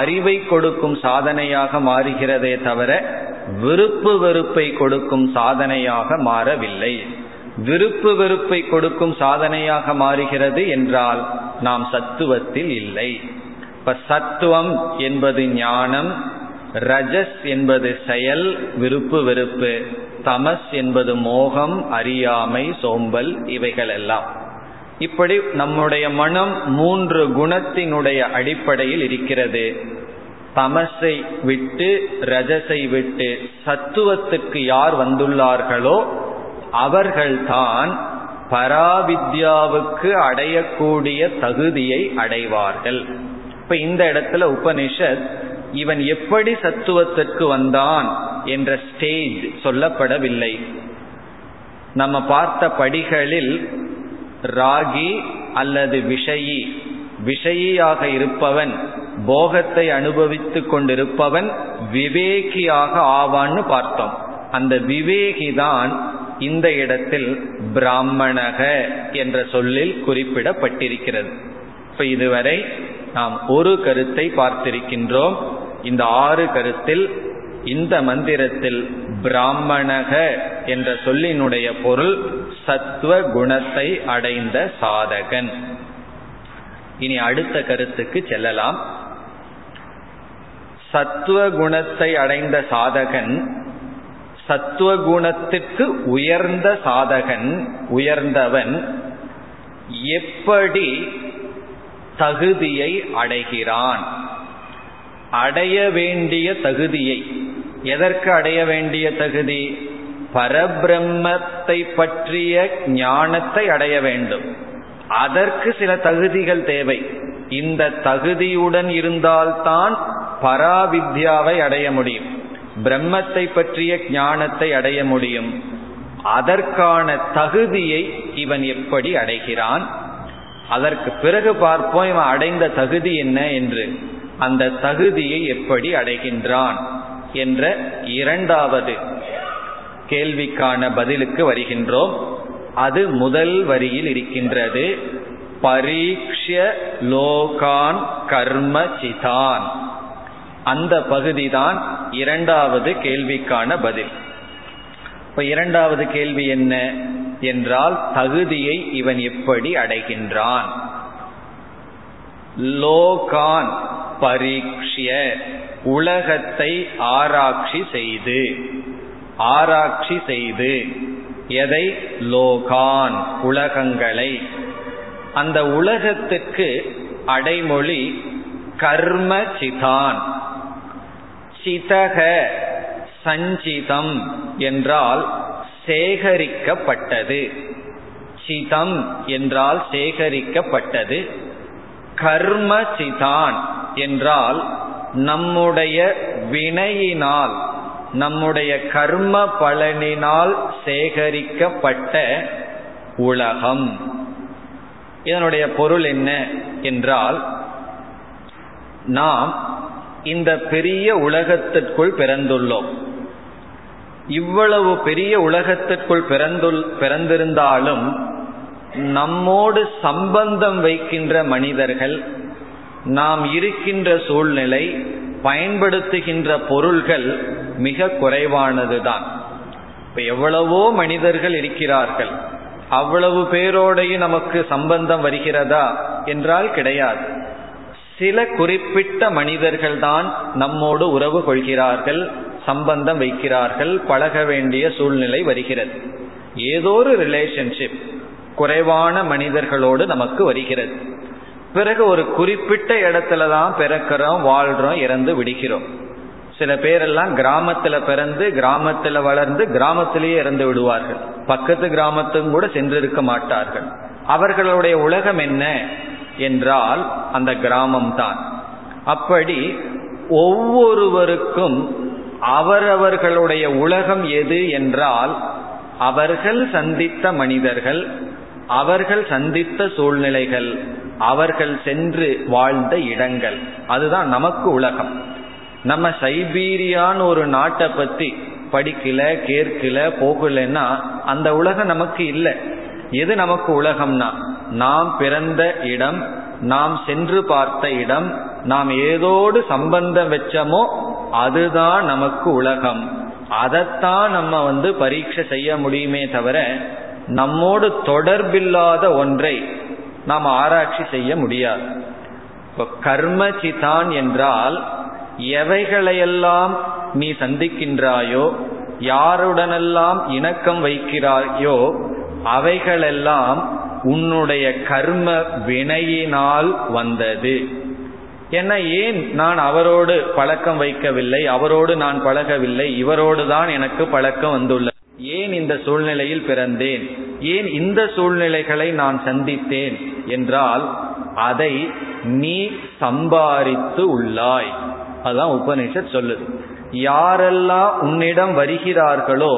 அறிவை கொடுக்கும் சாதனையாக மாறுகிறதே தவிர விருப்பு வெறுப்பை கொடுக்கும் சாதனையாக மாறவில்லை. விருப்பு வெறுப்பை கொடுக்கும் சாதனையாக மாறுகிறது என்றால் நாம் சத்துவத்தில் இல்லை. இப்ப சத்துவம் என்பது ஞானம், ரஜஸ் என்பது செயல் விருப்பு வெறுப்பு, தமஸ் என்பது மோகம், அறியாமை, சோம்பல், இவைகள் எல்லாம். இப்படி நம்முடைய மனம் மூன்று குணத்தினுடைய அடிப்படையில் இருக்கிறது. தமசை விட்டு ரஜசை விட்டு சத்துவத்துக்கு யார் வந்துள்ளார்களோ அவர்கள்தான் பராவித்யாவுக்கு அடையக்கூடிய தகுதியை அடைவார்கள். இப்ப இந்த இடத்துல உபனிஷத் இவன் எப்படி சத்துவத்திற்கு வந்தான் என்ற ஸ்டேஜ் சொல்லப்படவில்லை. நம்ம பார்த்த படிகளில் ராகி அல்லது விஷயி, விஷயியாக இருப்பவன் போகத்தை அனுபவித்து கொண்டிருப்பவன் விவேகியாக ஆவான்னு பார்த்தோம். அந்த விவேகிதான் இந்த இடத்தில் பிராமணக என்ற சொல்லில் குறிப்பிடப்பட்டிருக்கிறது. இப்ப இதுவரை நாம் ஒரு கருத்தை பார்த்திருக்கின்றோம். இந்த ஆறு கருத்தில் இந்த மந்திரத்தில் பிராமணக என்ற சொல்லினுடைய பொருள் சத்துவ குணத்தை அடைந்த சாதகன். இனி அடுத்த கருத்துக்கு செல்லலாம். சத்துவ குணத்தை அடைந்த சாதகன், சத்துவ குணத்திற்கு உயர்ந்த சாதகன், உயர்ந்தவன் எப்படி தகுதியை அடைகிறான்? அடைய வேண்டிய தகுதியை, எதற்கு அடைய வேண்டிய தகுதி? பரபிரம்மத்தை பற்றிய ஞானத்தை அடைய வேண்டும். அதற்கு சில தகுதிகள் தேவை. இந்த தகுதியுடன் இருந்தால்தான் பராவித்யாவை அடைய முடியும், பிரம்மத்தை பற்றிய ஞானத்தை அடைய முடியும். அதற்கான தகுதியை இவன் எப்படி அடைகிறான்? அதற்கு பிறகு பார்ப்போம் இவன் அடைந்த தகுதி என்ன என்று. அந்த தகுதியை எப்படி அடைகின்றான் என்ற இரண்டாவது கேள்விக்கான பதிலுக்கு வருகின்றோம். அது முதல் வரியில் இருக்கின்றது. பரீக்ஷ்ய லோகான் கர்மசிதான். அந்த பகுதிதான் இரண்டாவது கேள்விக்கான பதில். இப்ப இரண்டாவது கேள்வி என்ன என்றால் தகுதியை இவன் எப்படி அடைகின்றான்? லோகான் பரீக்ஷ்ய, உலகத்தை ஆராய்ச்சி செய்து. ஆராய்ச்சி செய்து எதை? லோகான், உலகங்களை. அந்த உலகத்துக்கு அடைமொழி கர்ம சிதான். சிதக சஞ்சிதம் என்றால் சேகரிக்கப்பட்டது, சிதம் என்றால் சேகரிக்கப்பட்டது. கர்ம சிதான் என்றால் நம்முடைய வினையினால், நம்முடைய கர்ம பலனினால் சேகரிக்கப்பட்ட உலகம். இதனுடைய பொருள் என்ன என்றால் நாம் இந்த பெரிய உலகத்திற்குள் பிறந்துள்ளோம். இவ்வளவு பெரிய உலகத்திற்குள் பிறந்துள் பிறந்திருந்தாலும் நம்மோடு சம்பந்தம் வைக்கின்ற மனிதர்கள், நாம் இருக்கின்ற சூழ்நிலை, பயன்படுத்துகின்ற பொருள்கள் மிக குறைவானதுதான். இப்போ எவ்வளவோ மனிதர்கள் இருக்கிறார்கள், அவ்வளவு பேரோடையும் நமக்கு சம்பந்தம் வருகிறதா என்றால் கிடையாது. சில குறிப்பிட்ட மனிதர்கள்தான் நம்மோடு உறவு கொள்கிறார்கள், சம்பந்தம் வைக்கிறார்கள், பழக வேண்டிய சூழ்நிலை வருகிறது. ஏதோ ஒரு ரிலேஷன்ஷிப் குறைவான மனிதர்களோடு நமக்கு வருகிறது. பிறகு ஒரு குறிப்பிட்ட இடத்துல தான் பிறக்கிறோம், வாழ்கிறோம், இறந்து விடுகிறோம். சில பேரெல்லாம் கிராமத்தில் பிறந்து கிராமத்தில் வளர்ந்து கிராமத்திலேயே இறந்து விடுவார்கள். பக்கத்து கிராமத்துக்கும் கூட சென்றிருக்க மாட்டார்கள். அவர்களுடைய உலகம் என்ன என்றால் அந்த கிராமம்தான். அப்படி ஒவ்வொருவருக்கும் அவரவர்களுடைய உலகம் எது என்றால் அவர்கள் சந்தித்த மனிதர்கள், அவர்கள் சந்தித்த சூழ்நிலைகள், அவர்கள் சென்று வாழ்ந்த இடங்கள். அதுதான் நமக்கு உலகம். நம்ம சைபீரியான்னு ஒரு நாட்டை பற்றி படிக்கல, கேட்கல, போகலன்னா அந்த உலகம் நமக்கு இல்லை. எது நமக்கு உலகம்னா நாம் பிறந்த இடம், நாம் சென்று பார்த்த இடம், நாம் ஏதோடு சம்பந்தம் வச்சோமோ அதுதான் நமக்கு உலகம். அதைத்தான் நம்ம வந்து பரீட்சை செய்ய முடியுமே தவிர நம்மோடு தொடர்பில்லாத ஒன்றை நாம் ஆராய்ச்சி செய்ய முடியாது. இப்போ கர்மசிதான் என்றால் எவைகளையெல்லாம் நீ சந்திக்கின்றாயோ, யாருடனெல்லாம் இணக்கம் வைக்கிறாயோ, அவைகளெல்லாம் உன்னுடைய கர்ம வினையினால் வந்தது. என்ன, ஏன் நான் அவரோடு பழக்கம் வைக்கவில்லை, அவரோடு நான் பழகவில்லை, இவரோடு தான் எனக்கு பழக்கம் வந்துள்ளது, ஏன் இந்த சூழ்நிலையில் பிறந்தேன், ஏன் இந்த சூழ்நிலைகளை நான் சந்தித்தேன் என்றால் அதை நீ சம்பாதித்து உள்ளாய். அதான் உபநிஷத் சொல்லுது. யாரெல்லாம் உன்னிடம் வருகிறார்களோ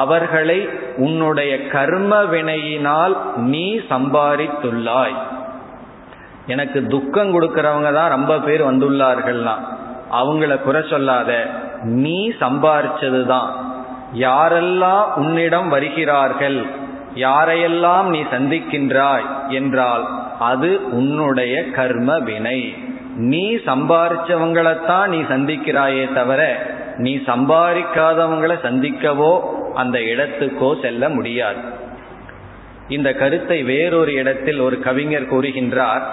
அவர்களை உன்னுடைய கர்ம வினையினால் நீ சம்பாதித்துள்ளாய். எனக்கு துக்கம் கொடுக்கறவங்க தான் ரொம்ப பேர் வந்துள்ளார்கள்னா அவங்கள குறை சொல்லாத, நீ சம்பாதிச்சது தான். யாரெல்லாம் உன்னிடம் வருகிறார்கள், யாரையெல்லாம் நீ சந்திக்கின்றாய் என்றால் அது உன்னுடைய கர்ம வினை. நீ சம்பாதிச்சவங்களைத்தான் நீ சந்திக்கிறாயே தவிர நீ சம்பாதிக்காதவங்களை சந்திக்கவோ அந்த இடத்துக்கோ செல்ல முடியாது. இந்த கருத்தை வேறொரு இடத்தில் ஒரு கவிஞர் கூறுகின்றார்.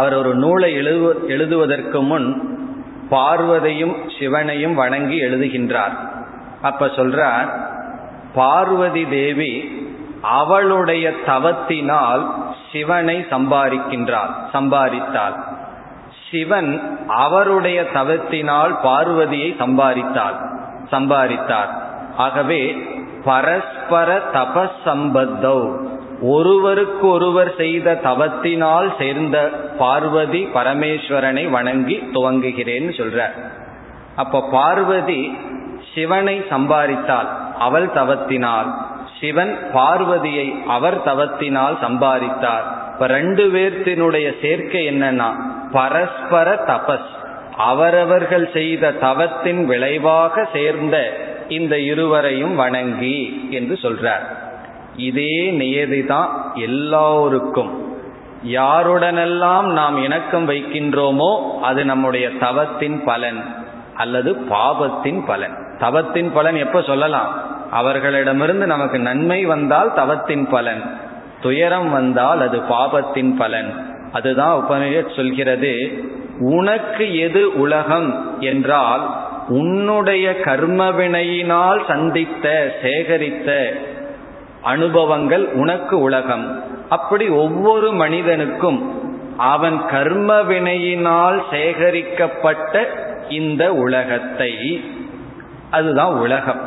அவர் ஒரு நூலை எழுது எழுதுவதற்கு முன் பார்வதியும் சிவனையும் வணங்கி எழுதுகின்றார். அப்ப சொல்றார், பார்வதி தேவி அவளுடைய தவத்தினால் சிவனை சம்பாதிக்கின்றாள், சம்பாதித்தாள். சிவன் அவருடைய தவத்தினால் பார்வதியை சம்பாதித்தாள், சம்பாதித்தார். ஆகவே பரஸ்பர தபசம்பத்தௌ, ஒருவருக்கு ஒருவர் செய்த தவத்தினால் சேர்ந்த பார்வதி பரமேஸ்வரனை வணங்கி துவங்குகிறேன்னு சொல்றார். அப்ப பார்வதி சிவனை சம்பாதித்தாள் அவள் தவத்தினால், சிவன் பார்வதியை அவர் தவத்தினால் சம்பாதித்தார். இப்ப ரெண்டு பேர்த்தினுடைய சேர்க்கை என்னன்னா பரஸ்பர தபஸ், அவரவர்கள் செய்த தவத்தின் விளைவாக சேர்ந்த இந்த இருவரையும் வணங்கி என்று சொல்றார். இதே நியதிதான் எல்லோருக்கும். யாருடனெல்லாம் நாம் இணக்கம் வைக்கின்றோமோ அது நம்முடைய தவத்தின் பலன் அல்லது பாபத்தின் பலன். தவத்தின் பலன் எப்ப சொல்லலாம், அவர்களிடமிருந்து நமக்கு நன்மை வந்தால் தவத்தின் பலன், துயரம் வந்தால் அது பாபத்தின் பலன். அதுதான் உபநிஷத் சொல்கிறது. உனக்கு எது உலகம் என்றால் உன்னுடைய கர்மவினையினால் சந்தித்த சேகரித்த அனுபவங்கள் உனக்கு உலகம். அப்படி ஒவ்வொரு மனிதனுக்கும் அவன் கர்மவினையினால் சேகரிக்கப்பட்ட இந்த உலகத்தை, அதுதான் உலகம்.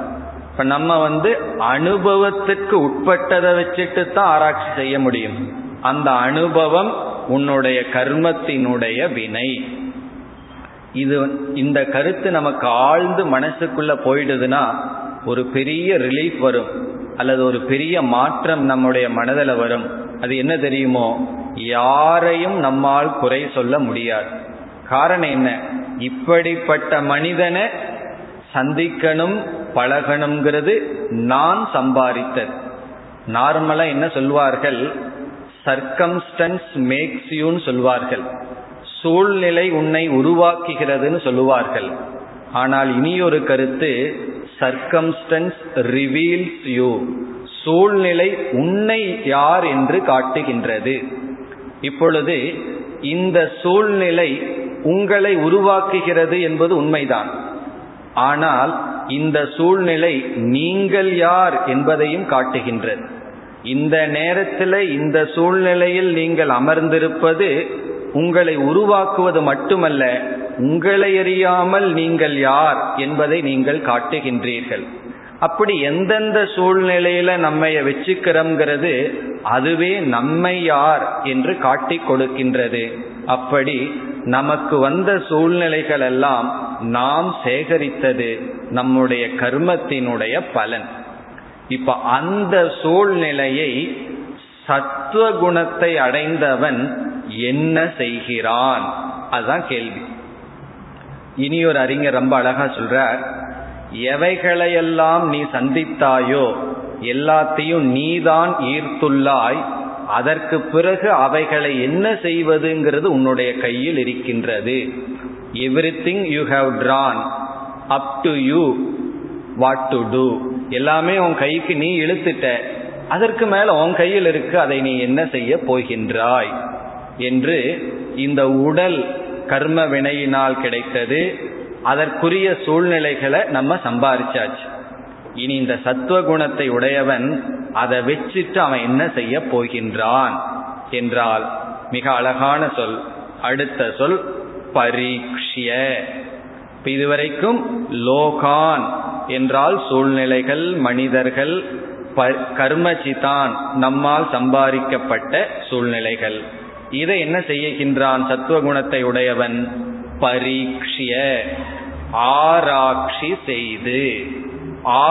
இப்ப நம்ம வந்து அனுபவத்திற்கு உட்பட்டதை வச்சுட்டு தான் ஆராய்ச்சி செய்ய முடியும். அந்த அனுபவம் உன்னுடைய கர்மத்தினுடைய வினை. இது இந்த கருத்து நமக்கு ஆழ்ந்து மனசுக்குள்ள போயிடுதுன்னா ஒரு பெரிய ரிலீஃப் வரும், அல்லது ஒரு பெரிய மாற்றம் நம்முடைய மனதில் வரும். அது என்ன தெரியுமோ, யாரையும் நம்மால் குறை சொல்ல முடியாது. காரணம் என்ன, இப்படிப்பட்ட மனிதனை சந்திக்கணும் பழகணுங்கிறது நான் சம்பாதித்தது. நார்மலா என்ன சொல்வார்கள், சர்க்கம்ஸ்டன்ஸ் மேக்ஸ் யூன்னு சொல்வார்கள், சூழ்நிலை உன்னை உருவாக்குகிறதுன்னு சொல்லுவார்கள். ஆனால் இனியொரு கருத்து, சர்க்கம்ஸ்டன்ஸ் ரிவீல்ஸ் யூ, சூழ்நிலை உன்னை யார் என்று காட்டுகின்றது. இப்பொழுது இந்த சூழ்நிலை உங்களை உருவாக்குகிறது என்பது உண்மைதான். ஆனால் இந்த சூழ்நிலை நீங்கள் யார் என்பதையும் காட்டுகின்றது. இந்த நேரத்தில் இந்த சூழ்நிலையில் நீங்கள் அமர்ந்திருப்பது உங்களை உருவாக்குவது மட்டுமல்ல, உங்களை அறியாமல் நீங்கள் யார் என்பதை நீங்கள் காட்டுகின்றீர்கள். அப்படி எந்தெந்த சூழ்நிலையில நம்மை வச்சுக்கிறோம்ங்கிறது அதுவே நம்மை யார் என்று காட்டி கொடுக்கின்றது. அப்படி நமக்கு வந்த சூழ்நிலைகள் எல்லாம் நாம் சேகரித்தது நம்முடைய கர்மத்தினுடைய பலன். இப்ப அந்த சூழ்நிலையை சத்துவ குணத்தை அடைந்தவன் என்ன செய்கிறான், அதுதான் கேள்வி. இனி ஒரு அறிஞர் ரொம்ப அழகா சொல்றார், எவைகளையெல்லாம் நீ சந்தித்தாயோ எல்லாத்தையும் நீதான் ஈர்த்துள்ளாய், அதற்கு பிறகு அவைகளை என்ன செய்வதுங்கிறது உன்னுடைய கையில் இருக்கின்றது. Everything you have drawn up to you what to do. எல்லாமே உன் கைக்கு நீ இழுத்துட்ட, அதற்கு மேல உன் கையில் இருக்கு, அதை நீ என்ன செய்ய போகின்றாய் என்று. இந்த உடல் கர்ம வினையினால் கிடைத்தது, அதற்குரிய சூழ்நிலைகளை நம்ம சம்பாதிச்சாச்சு. இனி இந்த சத்துவ குணத்தை உடையவன் அதை வச்சிட்டு அவன் என்ன செய்ய போகின்றான் என்றால் மிக அழகான சொல், அடுத்த சொல் பரீட்சிய. இதுவரைக்கும் லோகான் என்றால் சூழ்நிலைகள், மனிதர்கள், கர்மசிதான் நம்மால் சம்பாதிக்கப்பட்ட சூழ்நிலைகள். இதை என்ன செய்கின்றான் சத்துவகுணத்தை உடையவன்? பரீட்சிய ஆராய்ச்சி செய்து,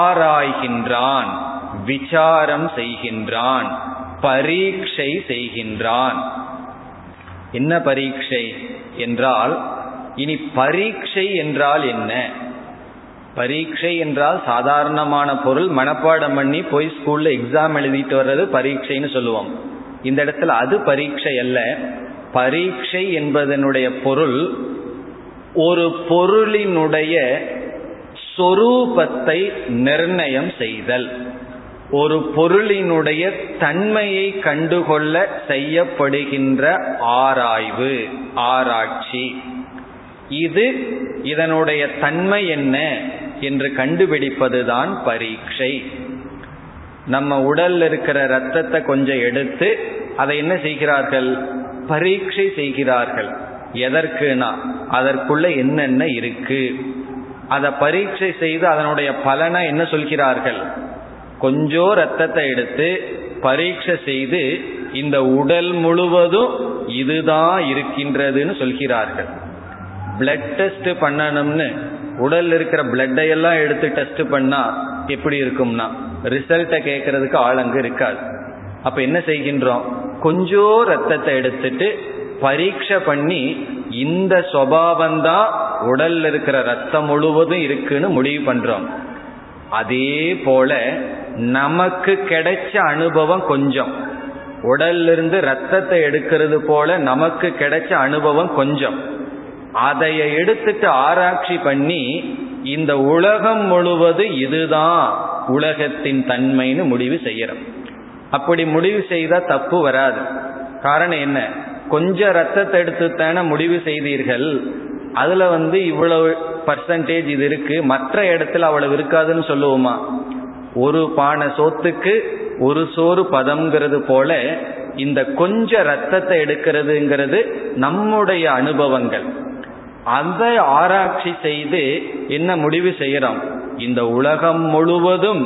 ஆராய்கின்றான், விசாரம் செய்கின்றான், பரீட்சை செய்கின்றான். என்ன பரீட்சை என்றால், இனி பரீட்சை என்றால் என்ன? பரீட்சை என்றால் சாதாரணமான பொருள். மனப்பாடம் பண்ணி போய் ஸ்கூல்ல எக்ஸாம் எழுதிட்டு வர்றது பரீட்சைன்னு சொல்லுவோம். இந்த இடத்துல அது பரீட்சை அல்ல. பரீட்சை என்பதனுடைய பொருள் ஒரு பொருளினுடைய சொரூபத்தை நிர்ணயம் செய்தல், ஒரு பொருளினுடைய தன்மையை கண்டுகொள்ள செய்யப்படுகின்ற ஆராய்வு, ஆராய்ச்சி. இது இதனுடைய தன்மை என்ன என்று கண்டுபிடிப்பதுதான் பரீட்சை. நம்ம உடல்ல இருக்கிற இரத்தத்தை கொஞ்சம் எடுத்து அதை என்ன செய்கிறார்கள்? பரீட்சை செய்கிறார்கள். எதற்குனா அதற்குள்ள என்னென்ன இருக்கு அதை பரீட்சை செய்து அதனுடைய பலனை என்ன சொல்கிறார்கள்? கொஞ்சம் இரத்தத்தை எடுத்து பரீட்சை செய்து இந்த உடல் முழுவதும் இதுதான் இருக்கின்றதுன்னு சொல்கிறார்கள். பிளட் டெஸ்ட் பண்ணணும்னு உடல் இருக்கிற பிளட்டையெல்லாம் எடுத்து டெஸ்ட் பண்ணா எப்படி இருக்கும்னா ரிசல்ட்டை கேட்கறதுக்கு ஆளங்கு இருக்காது. அப்ப என்ன செய்கின்றோம்? கொஞ்சம் ரத்தத்தை எடுத்துட்டு பரீட்சை பண்ணி இந்த சுபாவம்தான் உடல்ல இருக்கிற ரத்தம் முழுவதும் இருக்குன்னு முடிவு பண்றோம். அதே போல நமக்கு கிடைச்ச அனுபவம் கொஞ்சம், உடல்ல இருந்து ரத்தத்தை எடுக்கிறது போல நமக்கு கிடைச்ச அனுபவம் கொஞ்சம், அதைய எடுத்துட்டு ஆராய்ச்சி பண்ணி இந்த உலகம் முழுவது இதுதான் உலகத்தின் தன்மைன்னு முடிவு செய்யறோம். அப்படி முடிவு செய்தா தப்பு வராது. காரணம் என்ன? கொஞ்சம் ரத்தத்தை எடுத்துத்தான முடிவு செய்தீர்கள், அதுல வந்து இவ்வளவு பர்சன்டேஜ் இது இருக்கு, மற்ற இடத்துல அவ்வளவு இருக்காதுன்னு சொல்லுவோமா? ஒரு பானை சோத்துக்கு ஒரு சோறு பதம்ங்கிறது போல இந்த கொஞ்ச ரத்தத்தை எடுக்கிறதுங்கிறது நம்முடைய அனுபவங்கள். அந்த ஆராய்ச்சி செய்து என்ன முடிவு செய்யறோம்? இந்த உலகம் முழுவதும்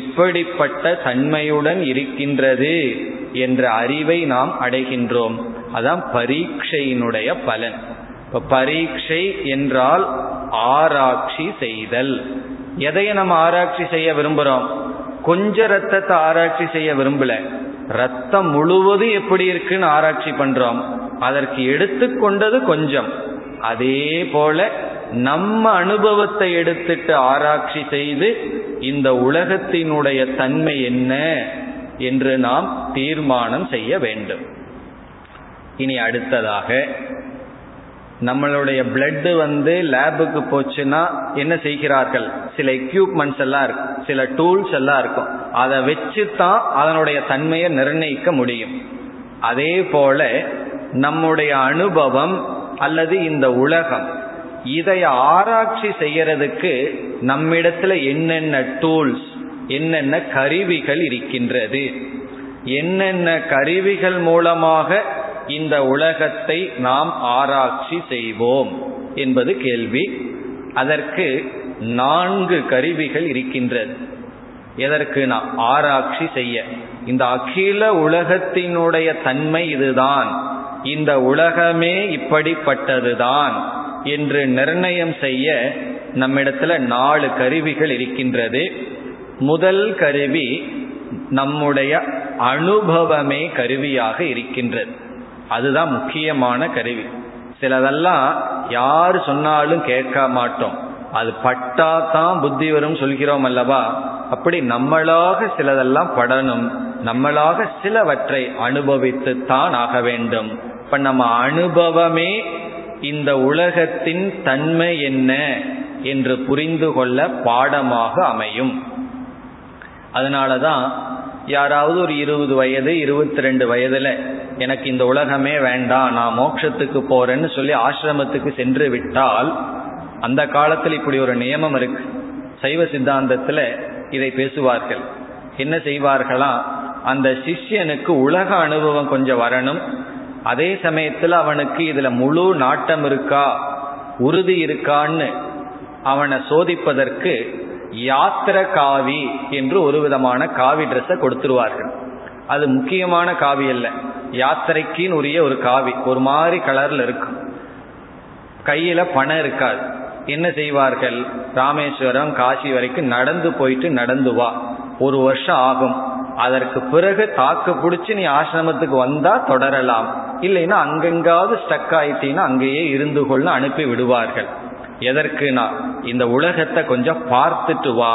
எப்படிப்பட்ட தன்மையுடன் இருக்கின்றது என்ற அறிவை நாம் அடைகின்றோம். அதான் பரீட்சையினுடைய பலன். இப்ப பரீட்சை என்றால் ஆராய்ச்சி செய்தல். எதையை நம்ம ஆராய்ச்சி செய்ய விரும்புகிறோம்? கொஞ்ச ரத்தத்தை ஆராய்ச்சி செய்ய விரும்பல, ரத்தம் முழுவதும் எப்படி இருக்குன்னு ஆராய்ச்சி பண்றோம். அதற்கு எடுத்துக்கொண்டது கொஞ்சம். அதே போல நம்ம அனுபவத்தை எடுத்துட்டு ஆராய்ச்சி செய்து இந்த உலகத்தினுடைய தன்மை என்ன என்று நாம் தீர்மானம் செய்ய வேண்டும். இனி அடுத்ததாக நம்மளுடைய பிளட் வந்து லேபுக்கு போச்சுன்னா என்ன செய்கிறார்கள்? சில எக்யூப்மெண்ட்ஸ் எல்லாம் இருக்கும், சில டூல்ஸ் எல்லாம் இருக்கும், அதை வச்சுதான் அதனுடைய தன்மையை நிர்ணயிக்க முடியும். அதே போல நம்முடைய அனுபவம் அல்லது இந்த உலகம் இதை ஆராய்ச்சி செய்யறதுக்கு நம்மிடத்துல என்னென்ன டூல்ஸ், என்னென்ன கருவிகள் இருக்கின்றது, என்னென்ன கருவிகள் மூலமாக இந்த உலகத்தை நாம் ஆராய்ச்சி செய்வோம் என்பது கேள்வி. அதற்கு நான்கு கருவிகள் இருக்கின்றது. எதற்கு? நாம் ஆராய்ச்சி செய்ய. இந்த அகில உலகத்தினுடைய தன்மை இதுதான், இந்த உலகமே இப்படிப்பட்டதுதான் என்று நிர்ணயம் செய்ய நம்மிடத்துல நாலு கருவிகள் இருக்கின்றது. முதல் கருவி நம்முடைய அனுபவமே கருவியாக இருக்கின்றது. அதுதான் முக்கியமான கருவி. சிலதெல்லாம் யார் சொன்னாலும் கேட்க மாட்டோம், அது பட்டா தான் புத்தி வரும் சொல்கிறோம் அல்லவா. அப்படி நம்மளாக சிலதெல்லாம் படணும், நம்மளாக சிலவற்றை அனுபவித்து தான் ஆக வேண்டும். இப்ப நம்ம அனுபவமே இந்த உலகத்தின் தன்மை என்ன என்று புரிந்து கொள்ள பாடமாக அமையும். அதனாலதான் யாராவது ஒரு இருபது வயது இருபத்தி ரெண்டு வயதுல எனக்கு இந்த உலகமே வேண்டாம், நான் மோட்சத்துக்கு போறேன்னு சொல்லி ஆசிரமத்துக்கு சென்று விட்டால், அந்த காலத்தில் இப்படி ஒரு நியமம் இருக்கு, சைவ சித்தாந்தத்துல இதை பேசுவார்கள். என்ன செய்வார்களா, அந்த சிஷ்யனுக்கு உலக அனுபவம் கொஞ்சம் வரணும், அதே சமயத்தில் அவனுக்கு இதுல முழு நாட்டம் இருக்கா, உறுதி இருக்கான்னு அவனை சோதிப்பதற்கு யாத்திரை காவி என்று ஒரு விதமான காவி டிரெஸ்ஸை கொடுத்துருவார்கள். அது முக்கியமான காவி அல்ல, யாத்திரைக்குன்னு உரிய ஒரு காவி, ஒரு மாதிரி கலர்ல இருக்கும், கையில பணம் இருக்காது. என்ன செய்வார்கள், ராமேஸ்வரம் காசி வரைக்கும் நடந்து போயிட்டு நடந்து வா, ஒரு வருஷம் ஆகும், அதற்கு பிறகு தாக்கு பிடிச்சி நீ ஆசிரமத்துக்கு வந்தா தொடரலாம், இல்லைன்னா அங்கெங்காவது ஸ்டக் ஆயிட்டீங்கன்னா அங்கேயே இருந்து கொள்ள அனுப்பி விடுவார்கள். எதற்குனா இந்த உலகத்தை கொஞ்சம் பார்த்துட்டு வா,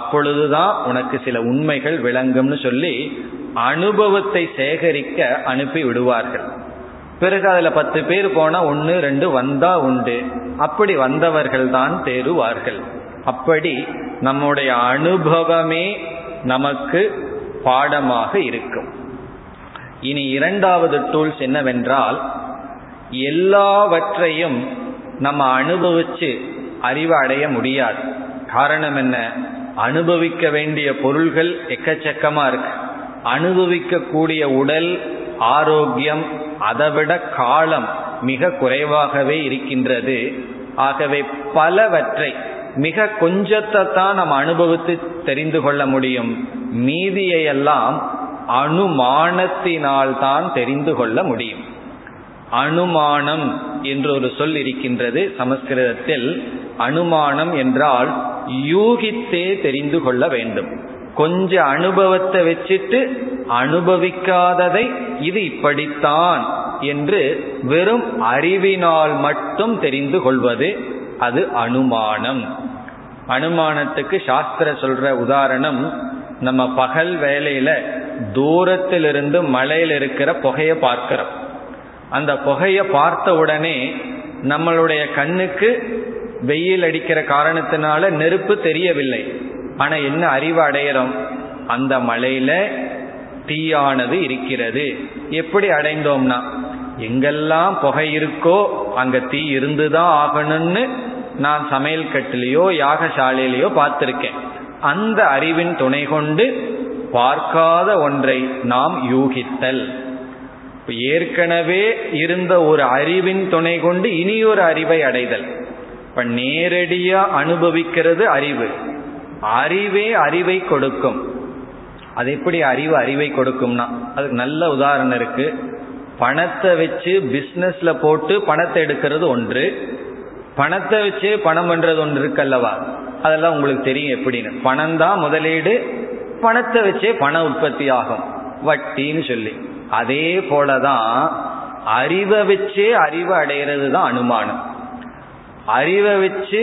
அப்பொழுதுதான் உனக்கு சில உண்மைகள் விளங்கும்னு சொல்லி அனுபவத்தை சேகரிக்க அனுப்பி விடுவார்கள். பிறகு அதுல பத்து பேர் போனா ஒன்னு ரெண்டு வந்தா உண்டு, அப்படி வந்தவர்கள் தான் தேறுவார்கள். அப்படி நம்முடைய அனுபவமே நமக்கு பாடமாக இருக்கும். இனி இரண்டாவது டூல்ஸ் என்னவென்றால், எல்லாவற்றையும் நம்ம அனுபவிச்சு அறிவு அடைய முடியாது. காரணம் என்ன, அனுபவிக்க வேண்டிய பொருள்கள் எக்கச்சக்கமா இருக்கு. அனுபவிக்க கூடிய உடல் ஆரோக்கியம், அதைவிட காலம் மிக குறைவாகவே இருக்கின்றது. ஆகவே பலவற்றை, மிக கொஞ்சத்தை தான் நாம் அனுபவித்து தெரிந்து கொள்ள முடியும், மீதியையெல்லாம் அனுமானத்தினால்தான் தெரிந்து கொள்ள முடியும். அனுமானம் என்று ஒரு சொல் இருக்கின்றது சமஸ்கிருதத்தில். அனுமானம் என்றால் யூகித்தே தெரிந்து கொள்ள வேண்டும். கொஞ்ச அனுபவத்தை வச்சுட்டு அனுபவிக்காததை இது இப்படித்தான் என்று வெறும் அறிவினால் மட்டும் தெரிந்து கொள்வது அது அனுமானம். அனுமானத்துக்கு சாஸ்திர சொல்ற உதாரணம், நம்ம பகல் வேளையில தூரத்திலிருந்து மலையில இருக்கிற புகையை பார்க்கிறோம். அந்த புகையை பார்த்த உடனே நம்மளுடைய கண்ணுக்கு வெயில் அடிக்கிற காரணத்தினால நெருப்பு தெரியவில்லை. ஆனா என்ன அறிவு அடையறோம், அந்த மலையில தீயானது இருக்கிறது. எப்படி அடைந்தோம்னா, எங்கெல்லாம் புகை இருக்கோ அங்க தீ இருந்துதான் ஆகணும்னு நான் சமையல் கட்டிலேயோ யாகசாலையிலேயோ பார்த்திருக்கேன். அந்த அறிவின் துணை கொண்டு பார்க்காத ஒன்றை நாம் யூகித்தல். ஏற்கனவே இருந்த ஒரு அறிவின் துணை கொண்டு இனியொரு அறிவை அடைதல். இப்ப நேரடியா அனுபவிக்கிறது அறிவு. அறிவே அறிவை கொடுக்கும். அது எப்படி அறிவு அறிவை கொடுக்கும்னா, அதுக்கு நல்ல உதாரணம் இருக்கு. பணத்தை வச்சு பிஸ்னஸ்ல போட்டு பணத்தை எடுக்கிறது ஒன்று, பணத்தை வச்சு பணம் பண்றது ஒன்று இருக்கு அல்லவா. அதெல்லாம் உங்களுக்கு தெரியும் எப்படின்னு. பணம் தான் முதலீடு, பணத்தை வச்சே பண உற்பத்தி ஆகும் வட்டின்னு சொல்லி. அதே போலதான் அறிவை வச்சே அறிவு அடைகிறது தான் அனுமானம். அறிவை வச்சு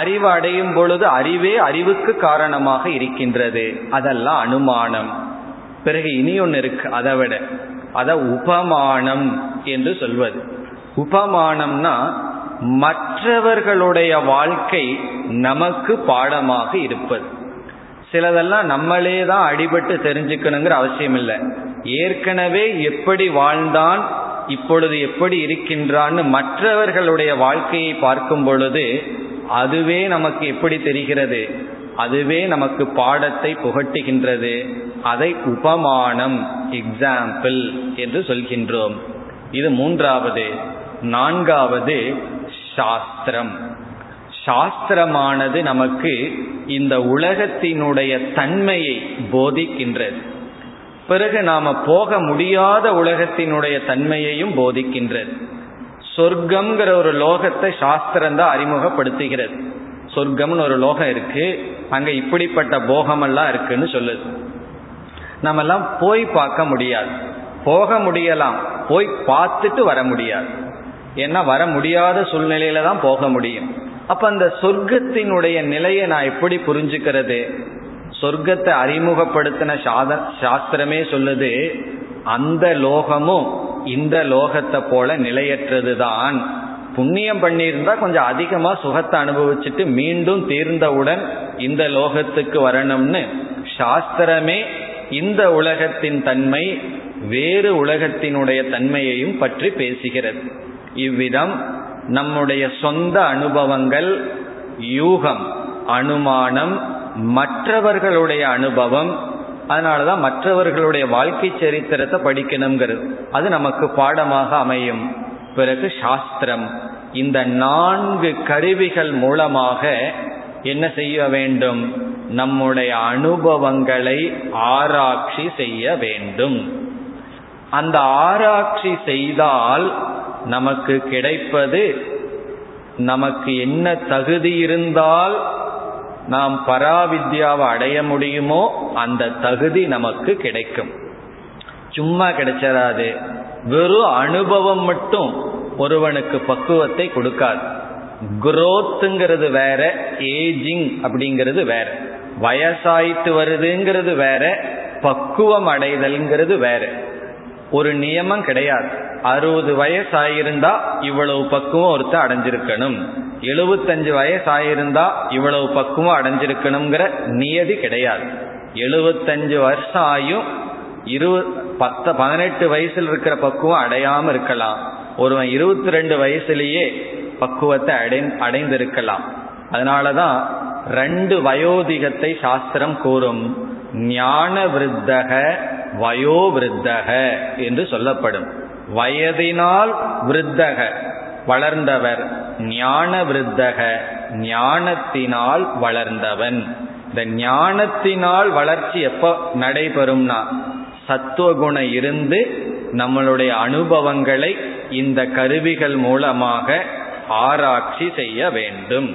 அறிவு அடையும் பொழுது அறிவே அறிவுக்கு காரணமாக இருக்கின்றது, அதெல்லாம் அனுமானம். பிறகு இனி ஒன்று இருக்கு, அதை விட அத உபமானம் என்று சொல்வது. உபமானம்னா மற்றவர்களுடைய வாழ்க்கை நமக்கு பாடமாக இருப்பது. சிலதெல்லாம் நம்மளே தான் அடிபட்டு தெரிஞ்சுக்கணுங்கிற அவசியம் இல்லை, ஏற்கனவே எப்படி வாழ்ந்தான் இப்பொழுது எப்படி இருக்கின்றான்னு மற்றவர்களுடைய வாழ்க்கையை பார்க்கும் பொழுது அதுவே நமக்கு எப்படி தெரிகிறது, அதுவே நமக்கு பாடத்தை புகட்டுகின்றது. அதை உபமானம், எக்ஸாம்பிள் என்று சொல்கின்றோம். இது மூன்றாவது. நான்காவது சாஸ்திரம். சாஸ்திரமானது நமக்கு இந்த உலகத்தினுடைய தன்மையை போதிக்கின்றது. பிறகு நாம் போக முடியாத உலகத்தினுடைய தன்மையையும் போதிக்கின்றது. சொர்க்கம்ங்கிற ஒரு லோகத்தை சாஸ்திரம்தான் அறிமுகப்படுத்துகிறது. சொர்க்கம்னு ஒரு லோகம் இருக்கு, அங்கே இப்படிப்பட்ட போகமெல்லாம் இருக்குன்னு சொல்லுது. நம்மெல்லாம் போய் பார்க்க முடியாது, போக முடியலாம், போய் பார்த்துட்டு வர முடியாது. ஏன்னா வர முடியாத சூழ்நிலையில தான் போக முடியும். அப்போ அந்த சொர்க்கத்தினுடைய நிலையை நான் எப்படி புரிஞ்சுக்கிறது? சொர்க்கத்தை அறிமுகப்படுத்தின சாத சாஸ்திரமே சொல்லுது, அந்த லோகமும் இந்த லோகத்தை போல நிலையற்றது தான். புண்ணியம் பண்ணியிருந்தா கொஞ்சம் அதிகமாக சுகத்தை அனுபவிச்சுட்டு மீண்டும் தீர்ந்தவுடன் இந்த லோகத்துக்கு வரணும்னு சாஸ்திரமே இந்த உலகத்தின் தன்மை வேறு உலகத்தினுடைய தன்மையையும் பற்றி பேசுகிறது. இவ்விதம் நம்முடைய சொந்த அனுபவங்கள், யூகம், அனுமானம், மற்றவர்களுடைய அனுபவம். அதனாலதான் மற்றவர்களுடைய வாழ்க்கை சரித்திரத்தை படிக்கணுங்கிறது, அது நமக்கு பாடமாக அமையும். பிறகு சாஸ்திரம். இந்த நான்கு கருவிகள் மூலமாக என்ன செய்ய வேண்டும்? நம்முடைய அனுபவங்களை ஆராய்ச்சி செய்ய வேண்டும். அந்த ஆராய்ச்சி செய்தால் நமக்கு கிடைப்பது, நமக்கு என்ன தகுதி இருந்தால் நாம் பராவித்யாவை அடைய முடியுமோ அந்த தகுதி நமக்கு கிடைக்கும். சும்மா கிடைச்சராது. வெறும் அனுபவம் மட்டும் ஒருவனுக்கு பக்குவத்தை கொடுக்காது. குரோத்துங்கிறது வேற, ஏஜிங் அப்படிங்கிறது வேற, வயசாயிட்டு வருதுங்கிறது வேற, பக்குவம் அடைதல்ங்கிறது வேற. ஒரு நியமம் கிடையாது. அறுபது வயசு ஆயிருந்தா இவ்வளவு பக்குவம் ஒருத்த அடைஞ்சிருக்கணும், எழுபத்தஞ்சு வயசு ஆயிருந்தா இவ்வளவு பக்குவம் அடைஞ்சிருக்கணுங்கிற நியதி கிடையாது. எழுபத்தஞ்சு வருஷம் ஆயும் இருபது பத்து பதினெட்டு வயசுல இருக்கிற பக்குவம் அடையாம இருக்கலாம். ஒருவன் இருபத்தி ரெண்டு வயசுலேயே பக்குவத்தை அடை அடைந்திருக்கலாம். அதனாலதான் ரெண்டு வயோதிகத்தை சாஸ்திரம் கூறும். ஞான விருத்தக, வயோவிருத்தக என்று சொல்லப்படும். வயதினால் விருத்தக வளர்ந்தவர், ஞான விருத்தக ஞானத்தினால் வளர்ந்தவன். இந்த ஞானத்தினால் வளர்ச்சி எப்போ நடைபெறும்னா சத்துவகுண இருந்து நம்மளுடைய அனுபவங்களை இந்த கருவிகள் மூலமாக ஆராய்ச்சி செய்ய வேண்டும்.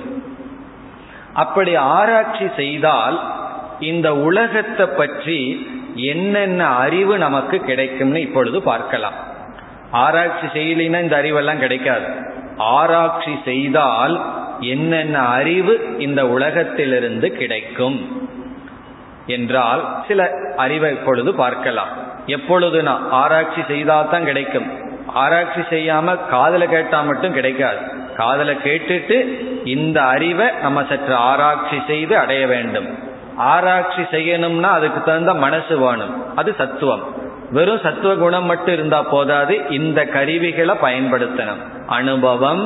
அப்படி ஆராய்ச்சி செய்தால் இந்த உலகத்தை பற்றி என்னென்ன அறிவு நமக்கு கிடைக்கும்னு இப்பொழுது பார்க்கலாம். ஆராய்ச்சி செய்யலினா இந்த அறிவெல்லாம் கிடைக்காது. ஆராய்ச்சி செய்தால் என்னென்ன அறிவு இந்த உலகத்திலிருந்து கிடைக்கும் என்றால் சில அறிவை இப்பொழுது பார்க்கலாம். எப்பொழுதுனா ஆராய்ச்சி செய்தால்தான் கிடைக்கும். ஆராய்ச்சி செய்யாம காதலை கேட்டா மட்டும் கிடைக்காது. காதலை கேட்டுட்டு இந்த அறிவை நம்ம சற்று ஆராய்ச்சி செய்து அடைய வேண்டும். ஆராய்ச்சி செய்யணும்னா அதுக்கு தகுந்த மனசு வேணும், அது சத்துவம். வெறும் சத்துவ குணம் மட்டும் இருந்தா போதாது, இந்த கருவிகளை பயன்படுத்தணும். அனுபவம்,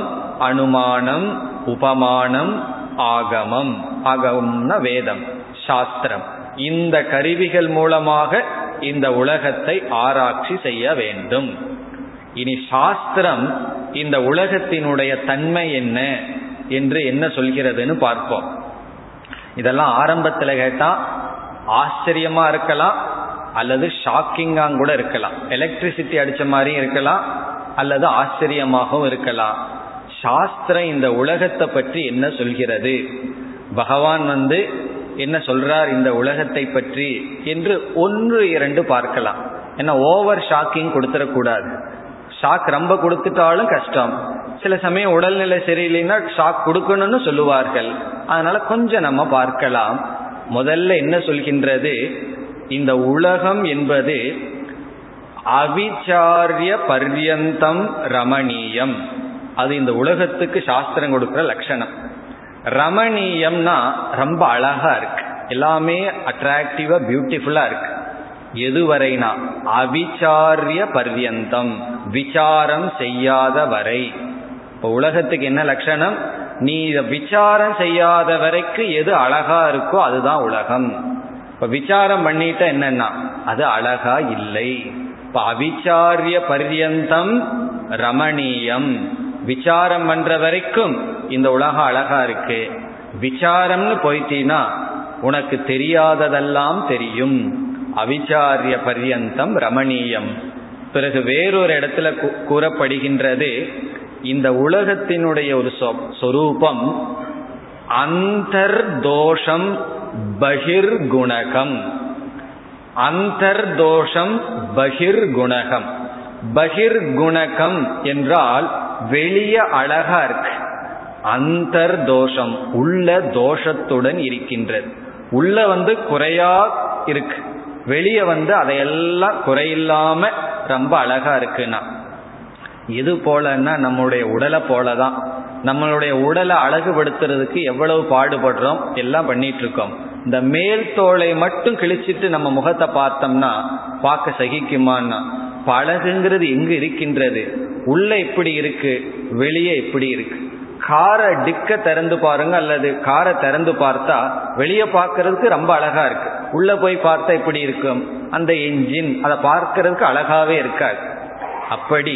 அனுமானம், உபமானம், ஆகமம். ஆகமம்னா வேதம், சாஸ்திரம். இந்த கருவிகள் மூலமாக இந்த உலகத்தை ஆராய்ச்சி செய்ய வேண்டும். இனி சாஸ்திரம் இந்த உலகத்தினுடைய தன்மை என்ன என்று என்ன சொல்கிறதுன்னு பார்ப்போம். இதெல்லாம் ஆரம்பத்தில் கேட்டால் ஆச்சரியமா இருக்கலாம், அல்லது ஷாக்கிங்காக கூட இருக்கலாம். எலக்ட்ரிசிட்டி அடித்த மாதிரியும் இருக்கலாம், அல்லது ஆச்சரியமாகவும் இருக்கலாம். சாஸ்திரம் இந்த உலகத்தை பற்றி என்ன சொல்கிறது, பகவான் வந்து என்ன சொல்றார் இந்த உலகத்தை பற்றி என்று ஒன்று இரண்டு பார்க்கலாம். ஏன்னா ஓவர் ஷாக்கிங் கொடுத்துடக்கூடாது. ஷாக் ரொம்ப கொடுத்துட்டாலும் கஷ்டம். சில சமயம் உடல்நிலை சரியில்லைன்னா ஷாக் கொடுக்கணும்னு சொல்லுவார்கள். அதனால கொஞ்சம் நம்ம பார்க்கலாம். முதல்ல என்ன சொல்கின்றது, இந்த உலகம் என்பது அவிச்சாரிய பர்யந்தம் ரமணீயம். அது இந்த உலகத்துக்கு சாஸ்திரம் கொடுக்குற லட்சணம். ரமணீயம்னா ரொம்ப அழகா இருக்கு, எல்லாமே அட்ராக்டிவா, பியூட்டிஃபுல்லா இருக்கு. எதுவரைனா அவிச்சாரிய பர்யந்தம், விசாரம் செய்யாத வரை. இப்போ உலகத்துக்கு என்ன லட்சணம்? நீ இதை விசாரம் செய்யாத வரைக்கு எது அழகா இருக்கோ அதுதான் உலகம். இப்ப விசாரம் பண்ணிட்ட என்னன்னா அது அழகா இல்லை. இப்ப அவிச்சாரிய பர்யந்தம் ரமணீயம், விசாரம் பண்ற வரைக்கும் இந்த உலகம் அழகா இருக்கு. விசாரம்னு போயிட்டீனா உனக்கு தெரியாததெல்லாம் தெரியும். அவிச்சாரிய பர்யந்தம் ரமணீயம். பிறகு வேறொரு இடத்துல கூறப்படுகின்றது, இந்த உலகத்தினுடைய ஒரு சொரூபம் அந்தர்தோஷம் பகிர்குணகம். அந்தர்தோஷம் பகிர்குணகம். பகிர்குணகம் என்றால் வெளிய அழகா இருக்கு, அந்தர்தோஷம் உள்ள தோஷத்துடன் இருக்கின்றது. உள்ள வந்து குறையா இருக்கு, வெளியே வந்து அதையெல்லாம் குறையில்லாம ரொம்ப அழகா இருக்குன்னா எது போலன்னா நம்முடைய உடலை போலதான். நம்மளுடைய உடலை அழகுபடுத்துறதுக்கு எவ்வளவு பாடுபடுறோம், எல்லாம் பண்ணிட்டு இருக்கோம். இந்த மேல் தோலை மட்டும் கிழிச்சிட்டு நம்ம முகத்தை பார்த்தோம்னா பார்க்க சகிக்குமான்னா, அழகுங்கிறது எங்கு இருக்கின்றது? உள்ள இப்படி இருக்கு, வெளியே இப்படி இருக்கு. காரை டிக்க திறந்து பாருங்க, அல்லது காரை திறந்து பார்த்தா வெளியே பார்க்கறதுக்கு ரொம்ப அழகா இருக்கு, உள்ள போய் பார்த்தா இப்படி இருக்கும். அந்த என்ஜின் அதை பார்க்கறதுக்கு அழகாவே இருக்காது. அப்படி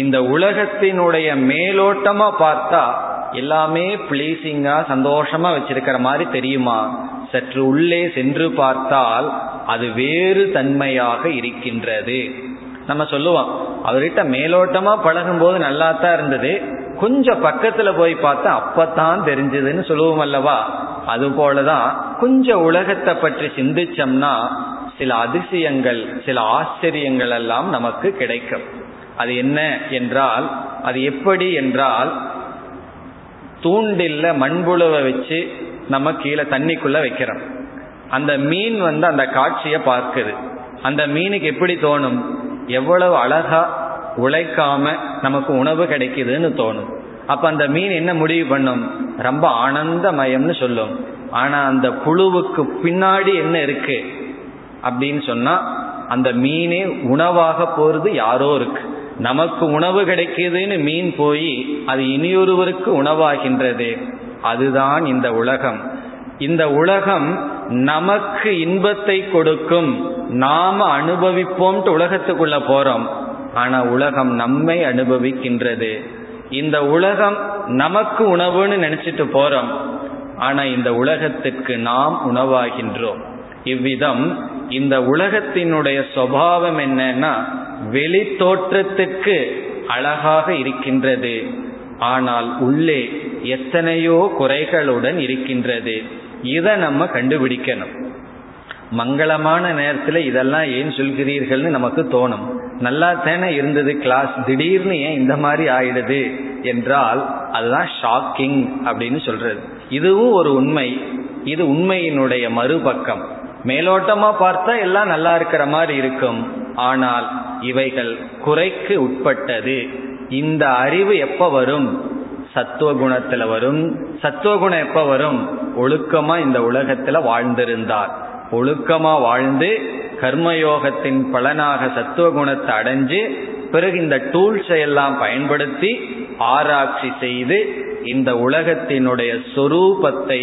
இந்த உலகத்தினுடைய மேலோட்டமா பார்த்தா எல்லாமே பிளீசிங்கா சந்தோஷமா வச்சிருக்கிற மாதிரி தெரியுமா? சற்று உள்ளே சென்று பார்த்தால் அது வேறு தன்மையாக இருக்கின்றது. நம்ம சொல்லுவோம், அவர்கிட்ட மேலோட்டமா பழகும் போது நல்லா தான் இருந்தது, கொஞ்சம் பக்கத்துல போய் பார்த்தா அப்பத்தான் தெரிஞ்சதுன்னு சொல்லுவோம் அல்லவா? அது போலதான் கொஞ்சம் உலகத்தை பற்றி சிந்திச்சோம்னா சில அதிசயங்கள், சில ஆச்சரியங்கள் எல்லாம் நமக்கு கிடைக்கும். அது என்ன என்றால், அது எப்படி என்றால், தூண்டில்ல மண்புழுவை வச்சு நம்ம கீழே தண்ணிக்குள்ள வைக்கிறோம். அந்த மீன் வந்து அந்த காட்சியை பார்க்குது. அந்த மீனுக்கு எப்படி தோணும்? எவ்வளவு அழகா உழைக்காம நமக்கு உணவு கிடைக்குதுன்னு தோணும். அப்ப அந்த மீன் என்ன முடிவு பண்ணும்? ரொம்ப ஆனந்தமயம்னு சொல்லும். ஆனா அந்த புழுவுக்கு பின்னாடி என்ன இருக்கு அப்படின்னு சொன்னா, அந்த மீனே உணவாக போறது யாரோ இருக்கு. நமக்கு உணவு கிடைக்குதுன்னு மீன் போய் அது இனியொருவருக்கு உணவாகின்றது. அதுதான் இந்த உலகம். இந்த உலகம் நமக்கு இன்பத்தை கொடுக்கும், நாம அனுபவிப்போம்ட்டு உலகத்துக்குள்ள போறோம். ஆனா உலகம் நம்மை அனுபவிக்கின்றது. இந்த உலகம் நமக்கு உணவுன்னு நினைச்சிட்டு போறோம், ஆனா இந்த உலகத்திற்கு நாம் உணவாகின்றோம். இவ்விதம் இந்த உலகத்தினுடைய சுபாவம் என்னன்னா, வெளி தோற்றத்துக்கு அழகாக இருக்கின்றது, ஆனால் உள்ளே எத்தனையோ குறைகளுடன் இருக்கின்றது. இதை நம்ம கண்டுபிடிக்கணும். மங்களமான நேரத்தில் இதெல்லாம் ஏன் சொல்கிறீர்கள்னு நமக்கு தோணும். நல்லா தானே இருந்தது கிளாஸ், திடீர்னு ஏன் இந்த மாதிரி ஆயிடுது என்றால் அதுதான் ஷாக்கிங் அப்படின்னு சொல்றது. இதுவும் ஒரு உண்மை, இது உண்மையினுடைய மறுபக்கம். மேலோட்டமா பார்த்தா எல்லாம் நல்லா இருக்கிற மாதிரி இருக்கும், ஆனால் இவைகள் குறைக்கு உட்பட்டது. இந்த அறிவு எப்ப வரும்? சத்துவகுணத்துல வரும். சத்துவகுணம் எப்ப வரும்? ஒழுக்கமா இந்த உலகத்துல வாழ்ந்திருந்தார். ஒழுக்கமா வாழ்ந்து கர்மயோகத்தின் பலனாக சத்துவகுணத்தை அடைஞ்சு, பிறகு இந்த டூல்ஸை எல்லாம் பயன்படுத்தி ஆராய்ச்சி செய்து இந்த உலகத்தினுடைய சொரூபத்தை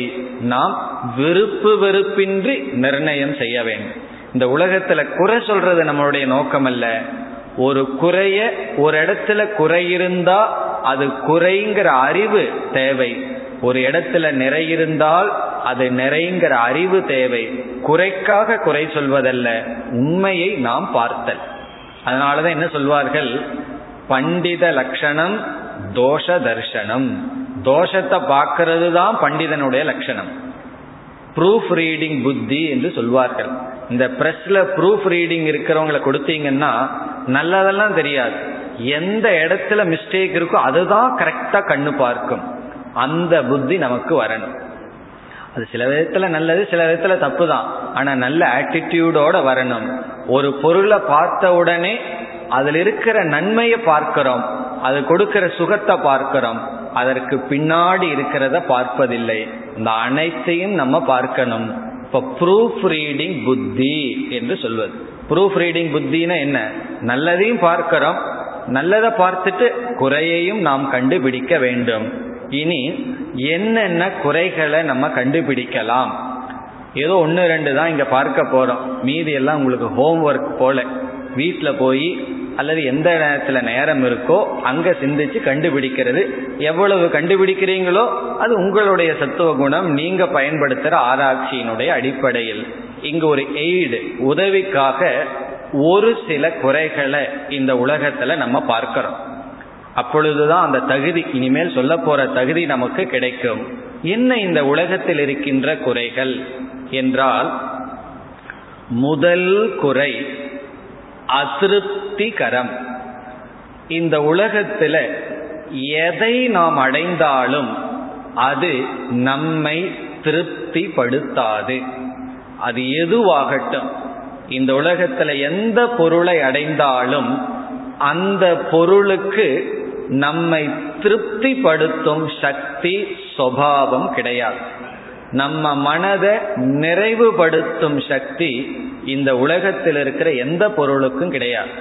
நாம் விருப்பு வெறுப்பின்றி நிர்ணயம் செய்ய வேண்டும். இந்த உலகத்துல குறை சொல்றது நம்மளுடைய நோக்கம் அல்ல. ஒரு குறைய, ஒரு இடத்துல குறை இருந்தா அது குறைங்கிற அறிவு தேவை. ஒரு இடத்துல நிறை இருந்தால் அது நிறைங்கிற அறிவு தேவை. குறைக்காக குறை சொல்வதல்ல, உண்மையை நாம் பார்த்தல். அதனாலதான் என்ன சொல்வார்கள், பண்டித லட்சணம் தோஷ தர்சனம். தோஷத்தை பார்க்கறது தான் பண்டிதனுடைய லட்சணம். ப்ரூஃப் ரீடிங் புத்தி என்று சொல்வார்கள். இந்த பிரஸ்ல ப்ரூஃப் ரீடிங் இருக்கிறவங்களை கொடுத்தீங்கன்னா நல்லதெல்லாம் தெரியாது. எந்த இடத்துல மிஸ்டேக் இருக்கோ அதுதான் கரெக்டா கண்ணு பார்க்கும். அந்த புத்தி நமக்கு வரணும். அது சில விதத்துல நல்லது, சில விதத்துல தப்பு தான். ஆனா நல்ல ஆட்டிடியூடோட வரணும். ஒரு பொருளை பார்த்த உடனே அதில் இருக்கிற நன்மையை பார்க்கிறோம், அது கொடுக்கிற சுகத்தை பார்க்கிறோம், அதற்கு பின்னாடி இருக்கிறத பார்ப்பதில்லை. இந்த அனைத்தையும் நம்ம பார்க்கணும். இப்போ ப்ரூஃப் ரீடிங் புத்தி என்று சொல்வது. ப்ரூஃப் ரீடிங் புத்தினா என்ன? நல்லதையும் பார்க்கிறோம், நல்லதை பார்த்துட்டு குறையையும் நாம் கண்டுபிடிக்க வேண்டும். இனி என்னென்ன குறைகளை நம்ம கண்டுபிடிக்கலாம், ஏதோ ஒன்று ரெண்டு தான் இங்கே பார்க்க போகிறோம். மீதி எல்லாம் உங்களுக்கு ஹோம்ஒர்க் போல வீட்டில் போய் அல்லது எந்த நேரத்தில் நேரம் இருக்கோ அங்கே சிந்திச்சு கண்டுபிடிக்கிறது. எவ்வளவு கண்டுபிடிக்கிறீங்களோ அது உங்களுடைய சத்துவ குணம், நீங்கள் பயன்படுத்துகிற ஆராய்ச்சியினுடைய அடிப்படையில். இங்கு ஒரு எய்டு, உதவிக்காக ஒரு சில குறைகளை இந்த உலகத்தில் நம்ம பார்க்கிறோம். அப்பொழுதுதான் அந்த தகுதி, இனிமேல் சொல்ல போகிற தகுதி நமக்கு கிடைக்கும். என்ன இந்த உலகத்தில் இருக்கின்ற குறைகள் என்றால், முதல் குறை அதிருப்திகரம். இந்த உலகத்தில் எதை நாம் அடைந்தாலும் அது நம்மை திருப்திப்படுத்தாது. அது எதுவாகட்டும், இந்த உலகத்தில் எந்த பொருளை அடைந்தாலும் அந்த பொருளுக்கு நம்மை திருப்திப்படுத்தும் சக்தி சுபாவம் கிடையாது. நம்ம மனதை நிறைவுபடுத்தும் சக்தி இந்த உலகத்தில் இருக்கிற எந்த பொருளுக்கும் கிடையாது.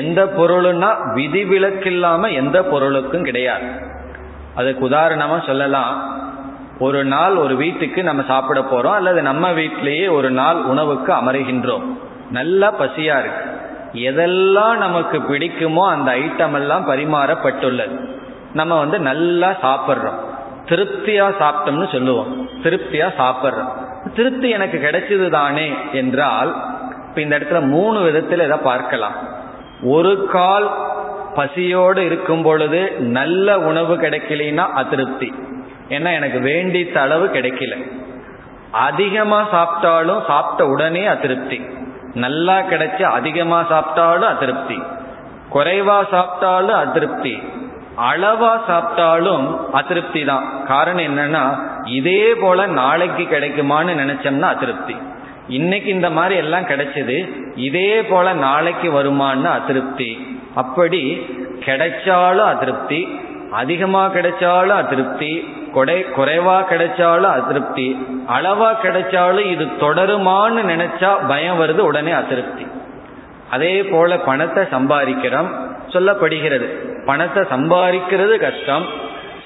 எந்த பொருளுன்னா விதிவிலக்கில்லாமல் எந்த பொருளுக்கும் கிடையாது. அதுக்கு உதாரணமாக சொல்லலாம், ஒரு நாள் ஒரு வீட்டுக்கு நம்ம சாப்பிட போகிறோம் அல்லது நம்ம வீட்டிலேயே ஒரு நாள் உணவுக்கு அமருகின்றோம். நல்லா பசியாக இருக்கு, எதெல்லாம் நமக்கு பிடிக்குமோ அந்த ஐட்டம் எல்லாம் பரிமாறப்பட்டுள்ளது. நம்ம வந்து நல்லா சாப்பிட்றோம், திருப்தியாக சாப்பிட்டோம்னு சொல்லுவோம், திருப்தியாக சாப்பிட்றோம். திருப்தி எனக்கு கிடைச்சது தானே என்றால், இப்போ இந்த இடத்துல மூணு விதத்தில் இதை பார்க்கலாம். ஒரு கால் பசியோடு இருக்கும் பொழுது நல்ல உணவு கிடைக்கலன்னா அதிருப்தி, ஏன்னா எனக்கு வேண்டித்த அளவு கிடைக்கல. அதிகமாக சாப்பிட்டாலும் சாப்பிட்ட உடனே அதிருப்தி, நல்லா கிடைச்சி அதிகமாக சாப்பிட்டாலும் அதிருப்தி, குறைவா சாப்பிட்டாலும் அதிருப்தி, அளவா சாப்பிட்டாலும் அதிருப்தி தான். காரணம் என்னன்னா, இதே போல நாளைக்கு கிடைக்குமான்னு நினைச்சோம்னா அதிருப்தி, இன்னைக்கு இந்த மாதிரி எல்லாம் கிடைச்சது இதே போல நாளைக்கு வருமானு அதிருப்தி. அப்படி கிடைச்சாலும் அதிருப்தி, அதிகமாக கிடைச்சாலும் அதிருப்தி, கொடை குறைவா கிடைச்சாலும் அதிருப்தி, அளவா கிடைச்சாலும் இது தொடருமான்னு நினைச்சா பயம் வருது, உடனே அதிருப்தி. அதே போல பணத்தை சம்பாதிக்கிறோம், சொல்லப்படுகிறது பணத்தை சம்பாதிக்கிறது கஷ்டம்,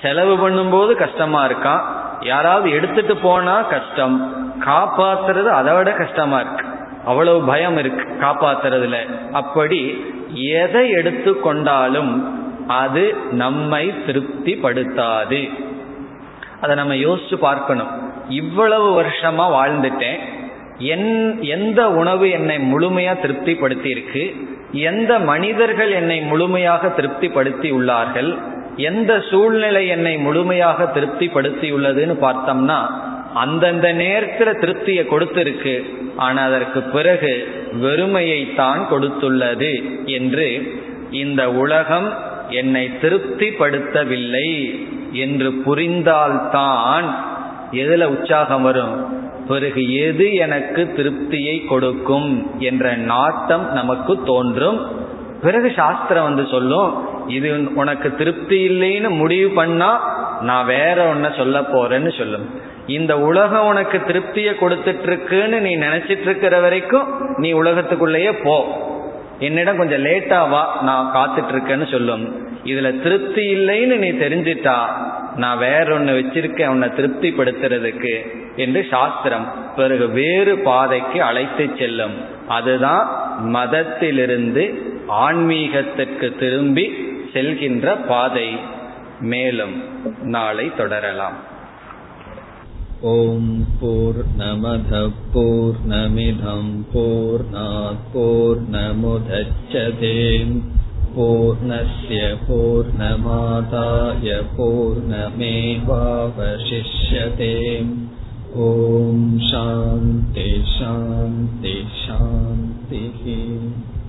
செலவு பண்ணும்போது கஷ்டமா இருக்கான், யாராவது எடுத்துட்டு போனா கஷ்டம், காப்பாத்துறது அதை விட கஷ்டமா இருக்கு, அவ்வளவு பயம் இருக்கு காப்பாத்துறதுல. அப்படி எதை எடுத்து கொண்டாலும் அது நம்மை திருப்தி படுத்தாது. அதை நம்ம யோசிச்சு பார்க்கணும். இவ்வளவு வருஷமா வாழ்ந்துட்டேன், என் எந்த உணவு என்னை முழுமையா திருப்தி படுத்தி இருக்கு, எந்த மனிதர்கள் என்னை முழுமையாக திருப்தி படுத்தி உள்ளார்கள், எந்த சூழ்நிலை என்னை முழுமையாக திருப்தி படுத்தி உள்ளதுன்னு பார்த்தோம்னா, அந்தந்த நேரத்தில் திருப்தியை கொடுத்திருக்கு, ஆனால் அதற்கு பிறகு வெறுமையைத்தான் கொடுத்துள்ளது என்று இந்த உலகம் என்னை திருப்தி படுத்தவில்லை என்று புரிந்தால்தான் எதுல உற்சாகம் வரும், பிறகு எது எனக்கு திருப்தியை கொடுக்கும் என்ற நாட்டம் நமக்கு தோன்றும். பிறகு சாஸ்திரம் வந்து சொல்லும், இது உனக்கு திருப்தி இல்லைன்னு முடிவு பண்ணா நான் வேற ஒன்ன சொல்ல போறேன்னு சொல்லும். இந்த உலகம் உனக்கு திருப்தியை கொடுத்துட்டு இருக்குன்னு நீ நினைச்சிட்டு இருக்கிற வரைக்கும் நீ உலகத்துக்குள்ளேயே போ, என்னிடம் கொஞ்சம் லேட்டாவா, நான் காத்துட்டு இருக்கேன்னு சொல்லும். இதுல திருப்தி இல்லைன்னு நீ தெரிஞ்சிட்டா நான் வேற ஒன்னு வச்சிருக்கேன் உன்னை திருப்தி படுத்துறதுக்கு என்று சாஸ்திரம் பிறகு வேறு பாதைக்கு அழைத்து செல்லும். அதுதான் மதத்திலிருந்து ஆன்மீகத்திற்கு திரும்பி செல்கின்ற பாதை. மேலும் நாளை தொடரலாம். ஓம் பூர்ணமத பூர்ணமிதம் பூர்ணாத் பூர்ணமுதச்யதே பூர்ணஸ்ய பூர்ணமாதாய பூர்ணமேவாவசிஷ்யதே. ஓம் சாந்தி சாந்தி சாந்தி.